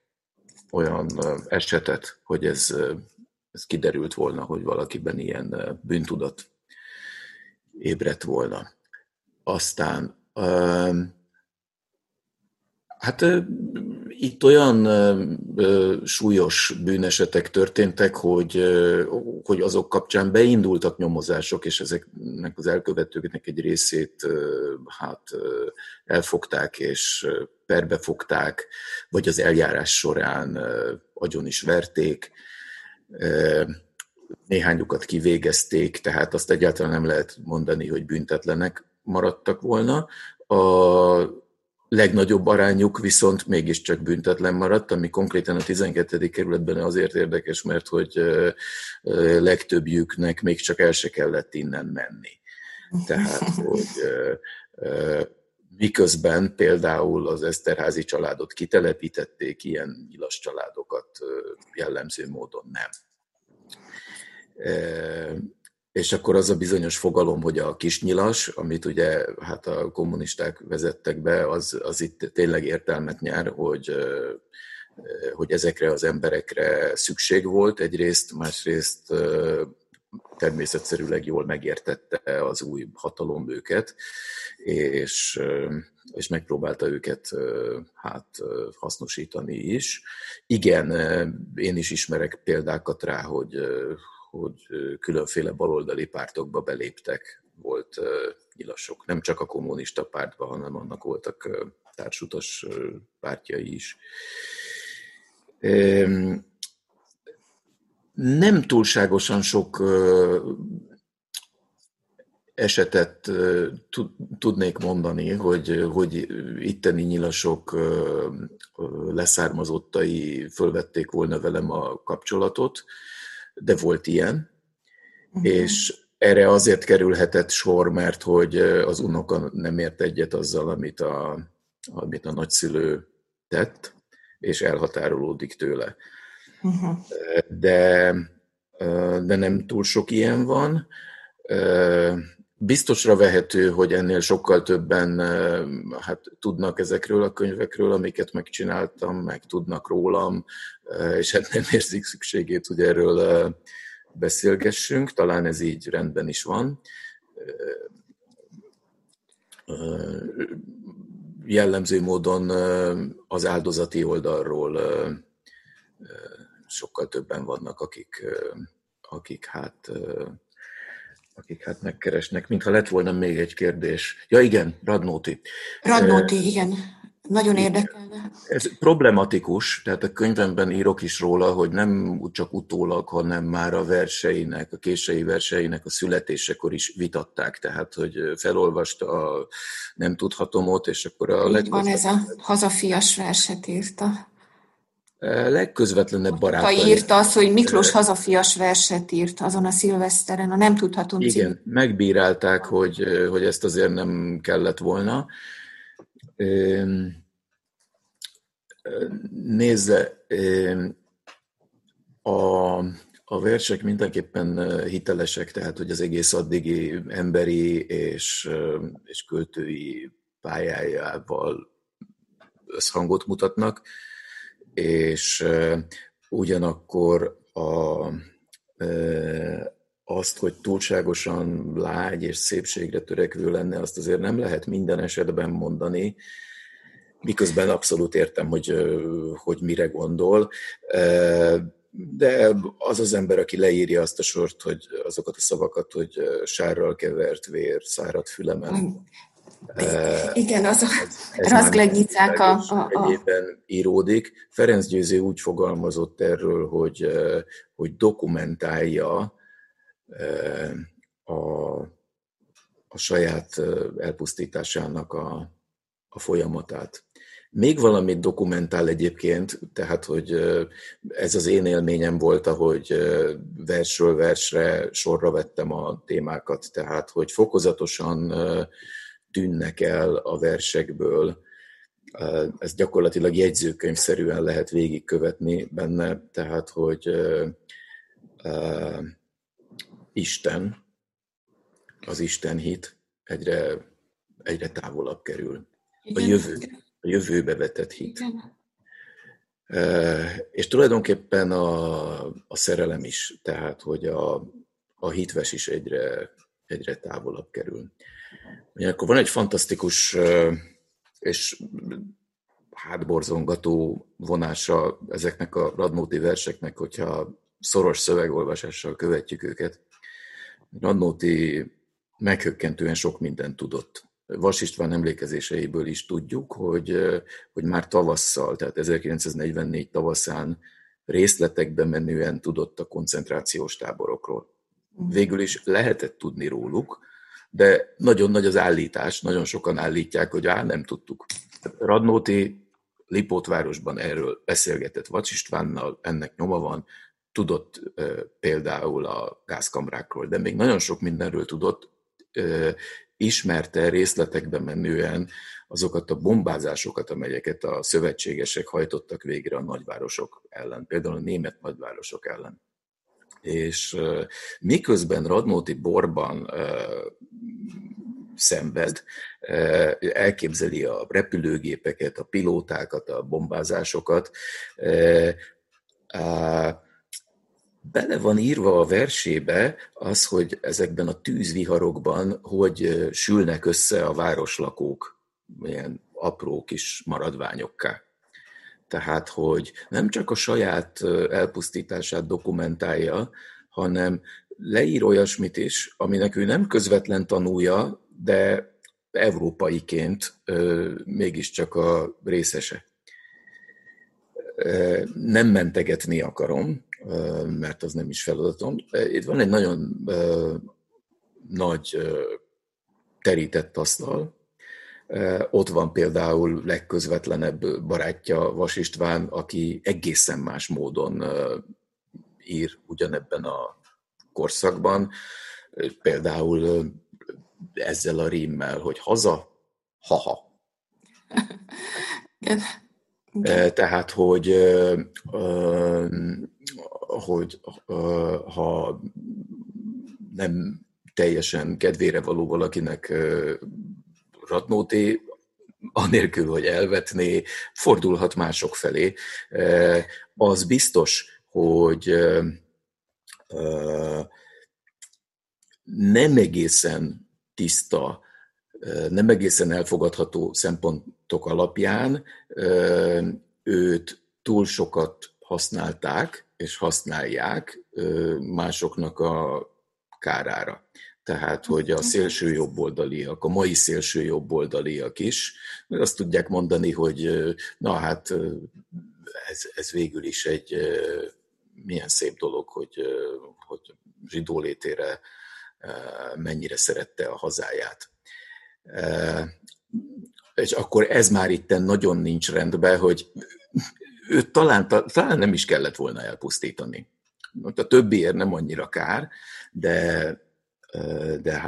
olyan esetet, hogy ez kiderült volna, hogy valakiben ilyen bűntudat ébredt volna. Aztán, hát itt olyan súlyos bűnesetek történtek, hogy azok kapcsán beindultak nyomozások, és ezeknek az elkövetőknek egy részét elfogták és perbe fogták, vagy az eljárás során agyon is verték. Néhányukat kivégezték, tehát azt egyáltalán nem lehet mondani, hogy büntetlenek maradtak volna. A legnagyobb arányuk viszont mégiscsak büntetlen maradt, ami konkrétan a 12. kerületben azért érdekes, mert hogy legtöbbjüknek még csak el se kellett innen menni. Tehát, hogy miközben például az Eszterházy családot kitelepítették, ilyen nyilas családokat jellemző módon nem. És akkor az a bizonyos fogalom, hogy a kisnyilas, amit ugye hát a kommunisták vezettek be, az itt tényleg értelmet nyer, hogy ezekre az emberekre szükség volt egyrészt, másrészt természetszerűleg jól megértette az új hatalom őket, és megpróbálta őket hasznosítani is. Igen, én is ismerek példákat rá, hogy különféle baloldali pártokba beléptek, volt nyilasok. Nem csak a kommunista pártba, hanem annak voltak társutas pártjai is. Nem túlságosan sok esetet tudnék mondani, hogy itteni nyilasok leszármazottai fölvették volna velem a kapcsolatot, de volt ilyen, és erre azért kerülhetett sor, mert hogy az unoka nem ért egyet azzal, amit a nagyszülő tett, és elhatárolódik tőle. Uh-huh. De nem túl sok ilyen van. Biztosra vehető, hogy ennél sokkal többen tudnak ezekről a könyvekről, amiket megcsináltam, meg tudnak rólam, és nem érzik szükségét, hogy erről beszélgessünk. Talán ez így rendben is van. Jellemző módon az áldozati oldalról sokkal többen vannak, akik megkeresnek. Mintha lett volna még egy kérdés. Ja igen, Radnóti. Radnóti, igen. Nagyon érdekelne. Ez problematikus, tehát a könyvemben írok is róla, hogy nem csak utólag, hanem már a verseinek, a késői verseinek a születésekor is vitatták. Tehát, hogy felolvasta a Nem tudhatomot, és akkor a legközelebb... Van ez a hazafias verset írta. Legközvetlenebb barátai. Ha írta azt, hogy Miklós hazafias verset írt azon a szilveszteren, a Nem tudhatom című. Igen, megbírálták, hogy ezt azért nem kellett volna. Nézze, a versek mindenképpen hitelesek, tehát hogy az egész addigi emberi és költői pályájával összhangot mutatnak, és ugyanakkor azt, hogy túlságosan lágy és szépségre törekvő lenne, azt azért nem lehet minden esetben mondani, miközben abszolút értem, hogy mire gondol, de az az ember, aki leírja azt a sort, hogy azokat a szavakat, hogy sárral kevert vér, száradt fülemen. Igen, az a Razglednyicák egyében íródik. Ferenc Győző úgy fogalmazott erről, hogy dokumentálja a saját elpusztításának a folyamatát. Még valamit dokumentál egyébként, tehát, hogy ez az én élményem volt, ahogy versről versre sorra vettem a témákat, tehát, hogy fokozatosan tűnnek el a versekből. Ezt gyakorlatilag jegyzőkönyvszerűen lehet végigkövetni benne, tehát, hogy Isten, az istenhit egyre távolabb kerül. Igen. A jövőbe vetett hit. És tulajdonképpen a szerelem is, tehát, hogy a hitves is egyre távolabb kerül. Akkor van egy fantasztikus és hátborzongató vonása ezeknek a Radnóti verseknek, hogyha szoros szövegolvasással követjük őket. Radnóti meghökkentően sok mindent tudott. Vas István emlékezéseiből is tudjuk, hogy már tavasszal, tehát 1944 tavaszán részletekbe menően tudott a koncentrációs táborokról. Végül is lehetett tudni róluk, de nagyon nagy az állítás, nagyon sokan állítják, hogy nem tudtuk. Radnóti Lipótvárosban erről beszélgetett Vas Istvánnal, ennek nyoma van, tudott például a gázkamrákról, de még nagyon sok mindenről tudott, ismerte részletekben menően azokat a bombázásokat, amelyeket a szövetségesek hajtottak végre a nagyvárosok ellen, például a német nagyvárosok ellen. És miközben Radnóti borban szenved, elképzeli a repülőgépeket, a pilótákat, a bombázásokat, Bele van írva a versébe az, hogy ezekben a tűzviharokban, hogy sülnek össze a városlakók, ilyen apró kis maradványokká. Tehát, hogy nem csak a saját elpusztítását dokumentálja, hanem leír olyasmit is, aminek ő nem közvetlen tanulja, de európaiként mégiscsak a részese. Nem mentegetni akarom, mert az nem is feladatom. Itt van egy nagyon nagy terített asztal. Ott van például legközvetlenebb barátja, Vas István, aki egészen más módon ír ugyanebben a korszakban. Például ezzel a rímmel, hogy haza, haha. Tehát, hogy ha nem teljesen kedvére való valakinek Radnóti, anélkül, hogy elvetné, fordulhat mások felé. Az biztos, hogy nem egészen tiszta, nem egészen elfogadható szempontok alapján őt túl sokat használták és használják másoknak a kárára. Tehát, hogy a szélsőjobboldaliak, a mai szélsőjobboldaliak is, mert azt tudják mondani, hogy na hát ez végül is egy milyen szép dolog, hogy zsidó létére mennyire szerette a hazáját. És akkor ez már itten nagyon nincs rendben, hogy őt talán nem is kellett volna elpusztítani. A többiért nem annyira kár, de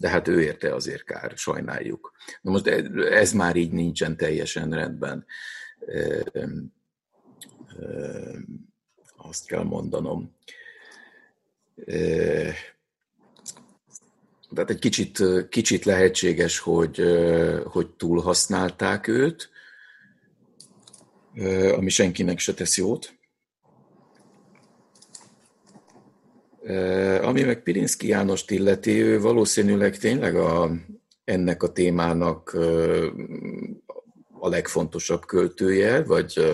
hát ő érte azért kár, sajnáljuk. Na most ez már így nincsen teljesen rendben. Azt kell mondanom. Tehát egy kicsit lehetséges, hogy túlhasználták őt, ami senkinek se tesz jót. Ami meg Pilinszky Jánost illeti, ő valószínűleg tényleg ennek a témának a legfontosabb költője, vagy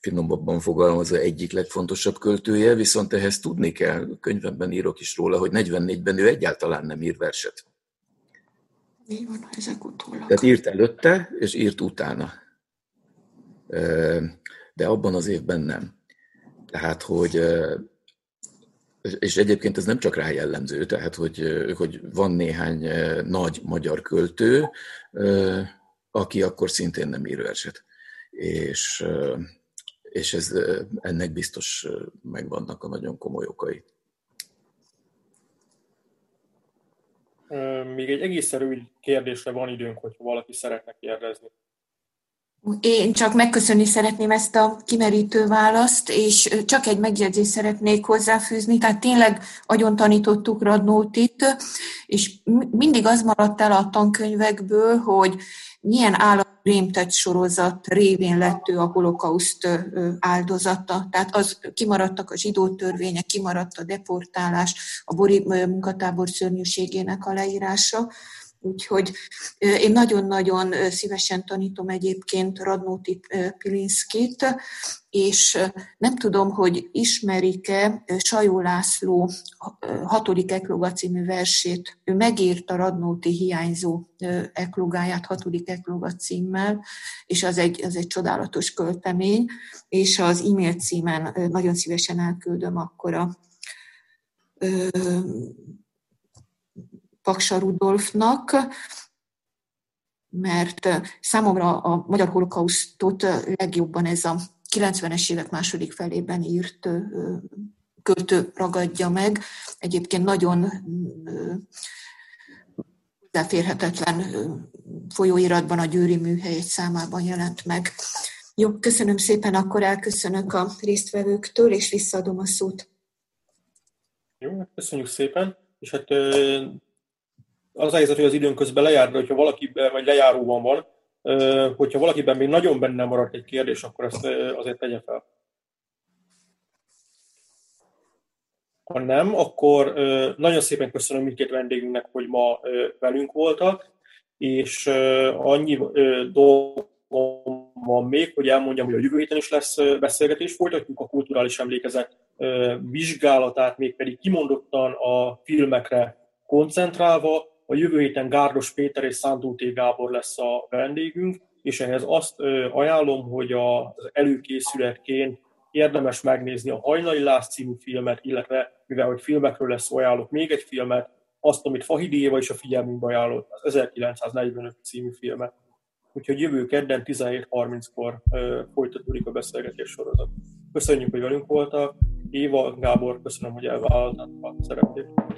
finomabban fogalmazva egyik legfontosabb költője, viszont ehhez tudni kell, könyvemben írok is róla, hogy 44-ben ő egyáltalán nem ír verset. Így van, ezek utólag. Tehát írt előtte, és írt utána. De abban az évben nem. Tehát, hogy... És egyébként ez nem csak rá jellemző, tehát, hogy van néhány nagy magyar költő, aki akkor szintén nem ír verset. És ennek biztos megvannak a nagyon komoly okai. Még egy egészen rövid kérdésre van időnk, hogyha valaki szeretne kérdezni. Én csak megköszönni szeretném ezt a kimerítő választ, és csak egy megjegyzést szeretnék hozzáfűzni. Tehát tényleg agyon tanítottuk Radnótit, és mindig az maradt el a tankönyvekből, hogy milyen állatrémtett sorozat révén lett ő a holokauszt áldozata. Tehát kimaradtak a zsidó törvények, kimaradt a deportálás, a bori munkatábor szörnyűségének a leírása. Úgyhogy én nagyon-nagyon szívesen tanítom egyébként Radnóti Pilinszkit, és nem tudom, hogy ismerik-e Sajó László 6. ekloga című versét. Ő megírta Radnóti hiányzó eklogáját 6. ekloga címmel, és az egy csodálatos költemény, és az e-mail címen nagyon szívesen elküldöm akkor a Paksa Rudolfnak, mert számomra a magyar holokausztot legjobban ez a 90-es évek második felében írt költő ragadja meg. Egyébként nagyon hozzáférhetetlen folyóiratban a Győri Műhely egy számában jelent meg. Jó, köszönöm szépen, akkor elköszönök a résztvevőktől, és visszaadom a szót. Jó, köszönjük szépen, és hát... Az a helyzet, hogy az időn közben lejár, de hogyha valakiben, vagy lejáróban van, hogyha valakiben még nagyon benne maradt egy kérdés, akkor ezt azért tegye fel. Ha nem, akkor nagyon szépen köszönöm mindkét vendégünknek, hogy ma velünk voltak, és annyi dolgom van még, hogy elmondjam, hogy a jövő héten is lesz beszélgetés, folytatjuk a kulturális emlékezet vizsgálatát, mégpedig kimondottan a filmekre koncentrálva. A jövő héten Gárdos Péter és Szándóté Gábor lesz a vendégünk, és ehhez azt ajánlom, hogy az előkészületként érdemes megnézni a Hajnali Lász című filmet, illetve mivel hogy filmekről lesz, ajánlok még egy filmet, azt, amit Fahidi Éva is a figyelmünkbe ajánlott, az 1945 című filmet. Úgyhogy jövő kedden 17:30-kor folytatódik a beszélgetés sorozat. Köszönjük, hogy velünk voltak. Éva, Gábor, köszönöm, hogy elvállaltátok a szerepét.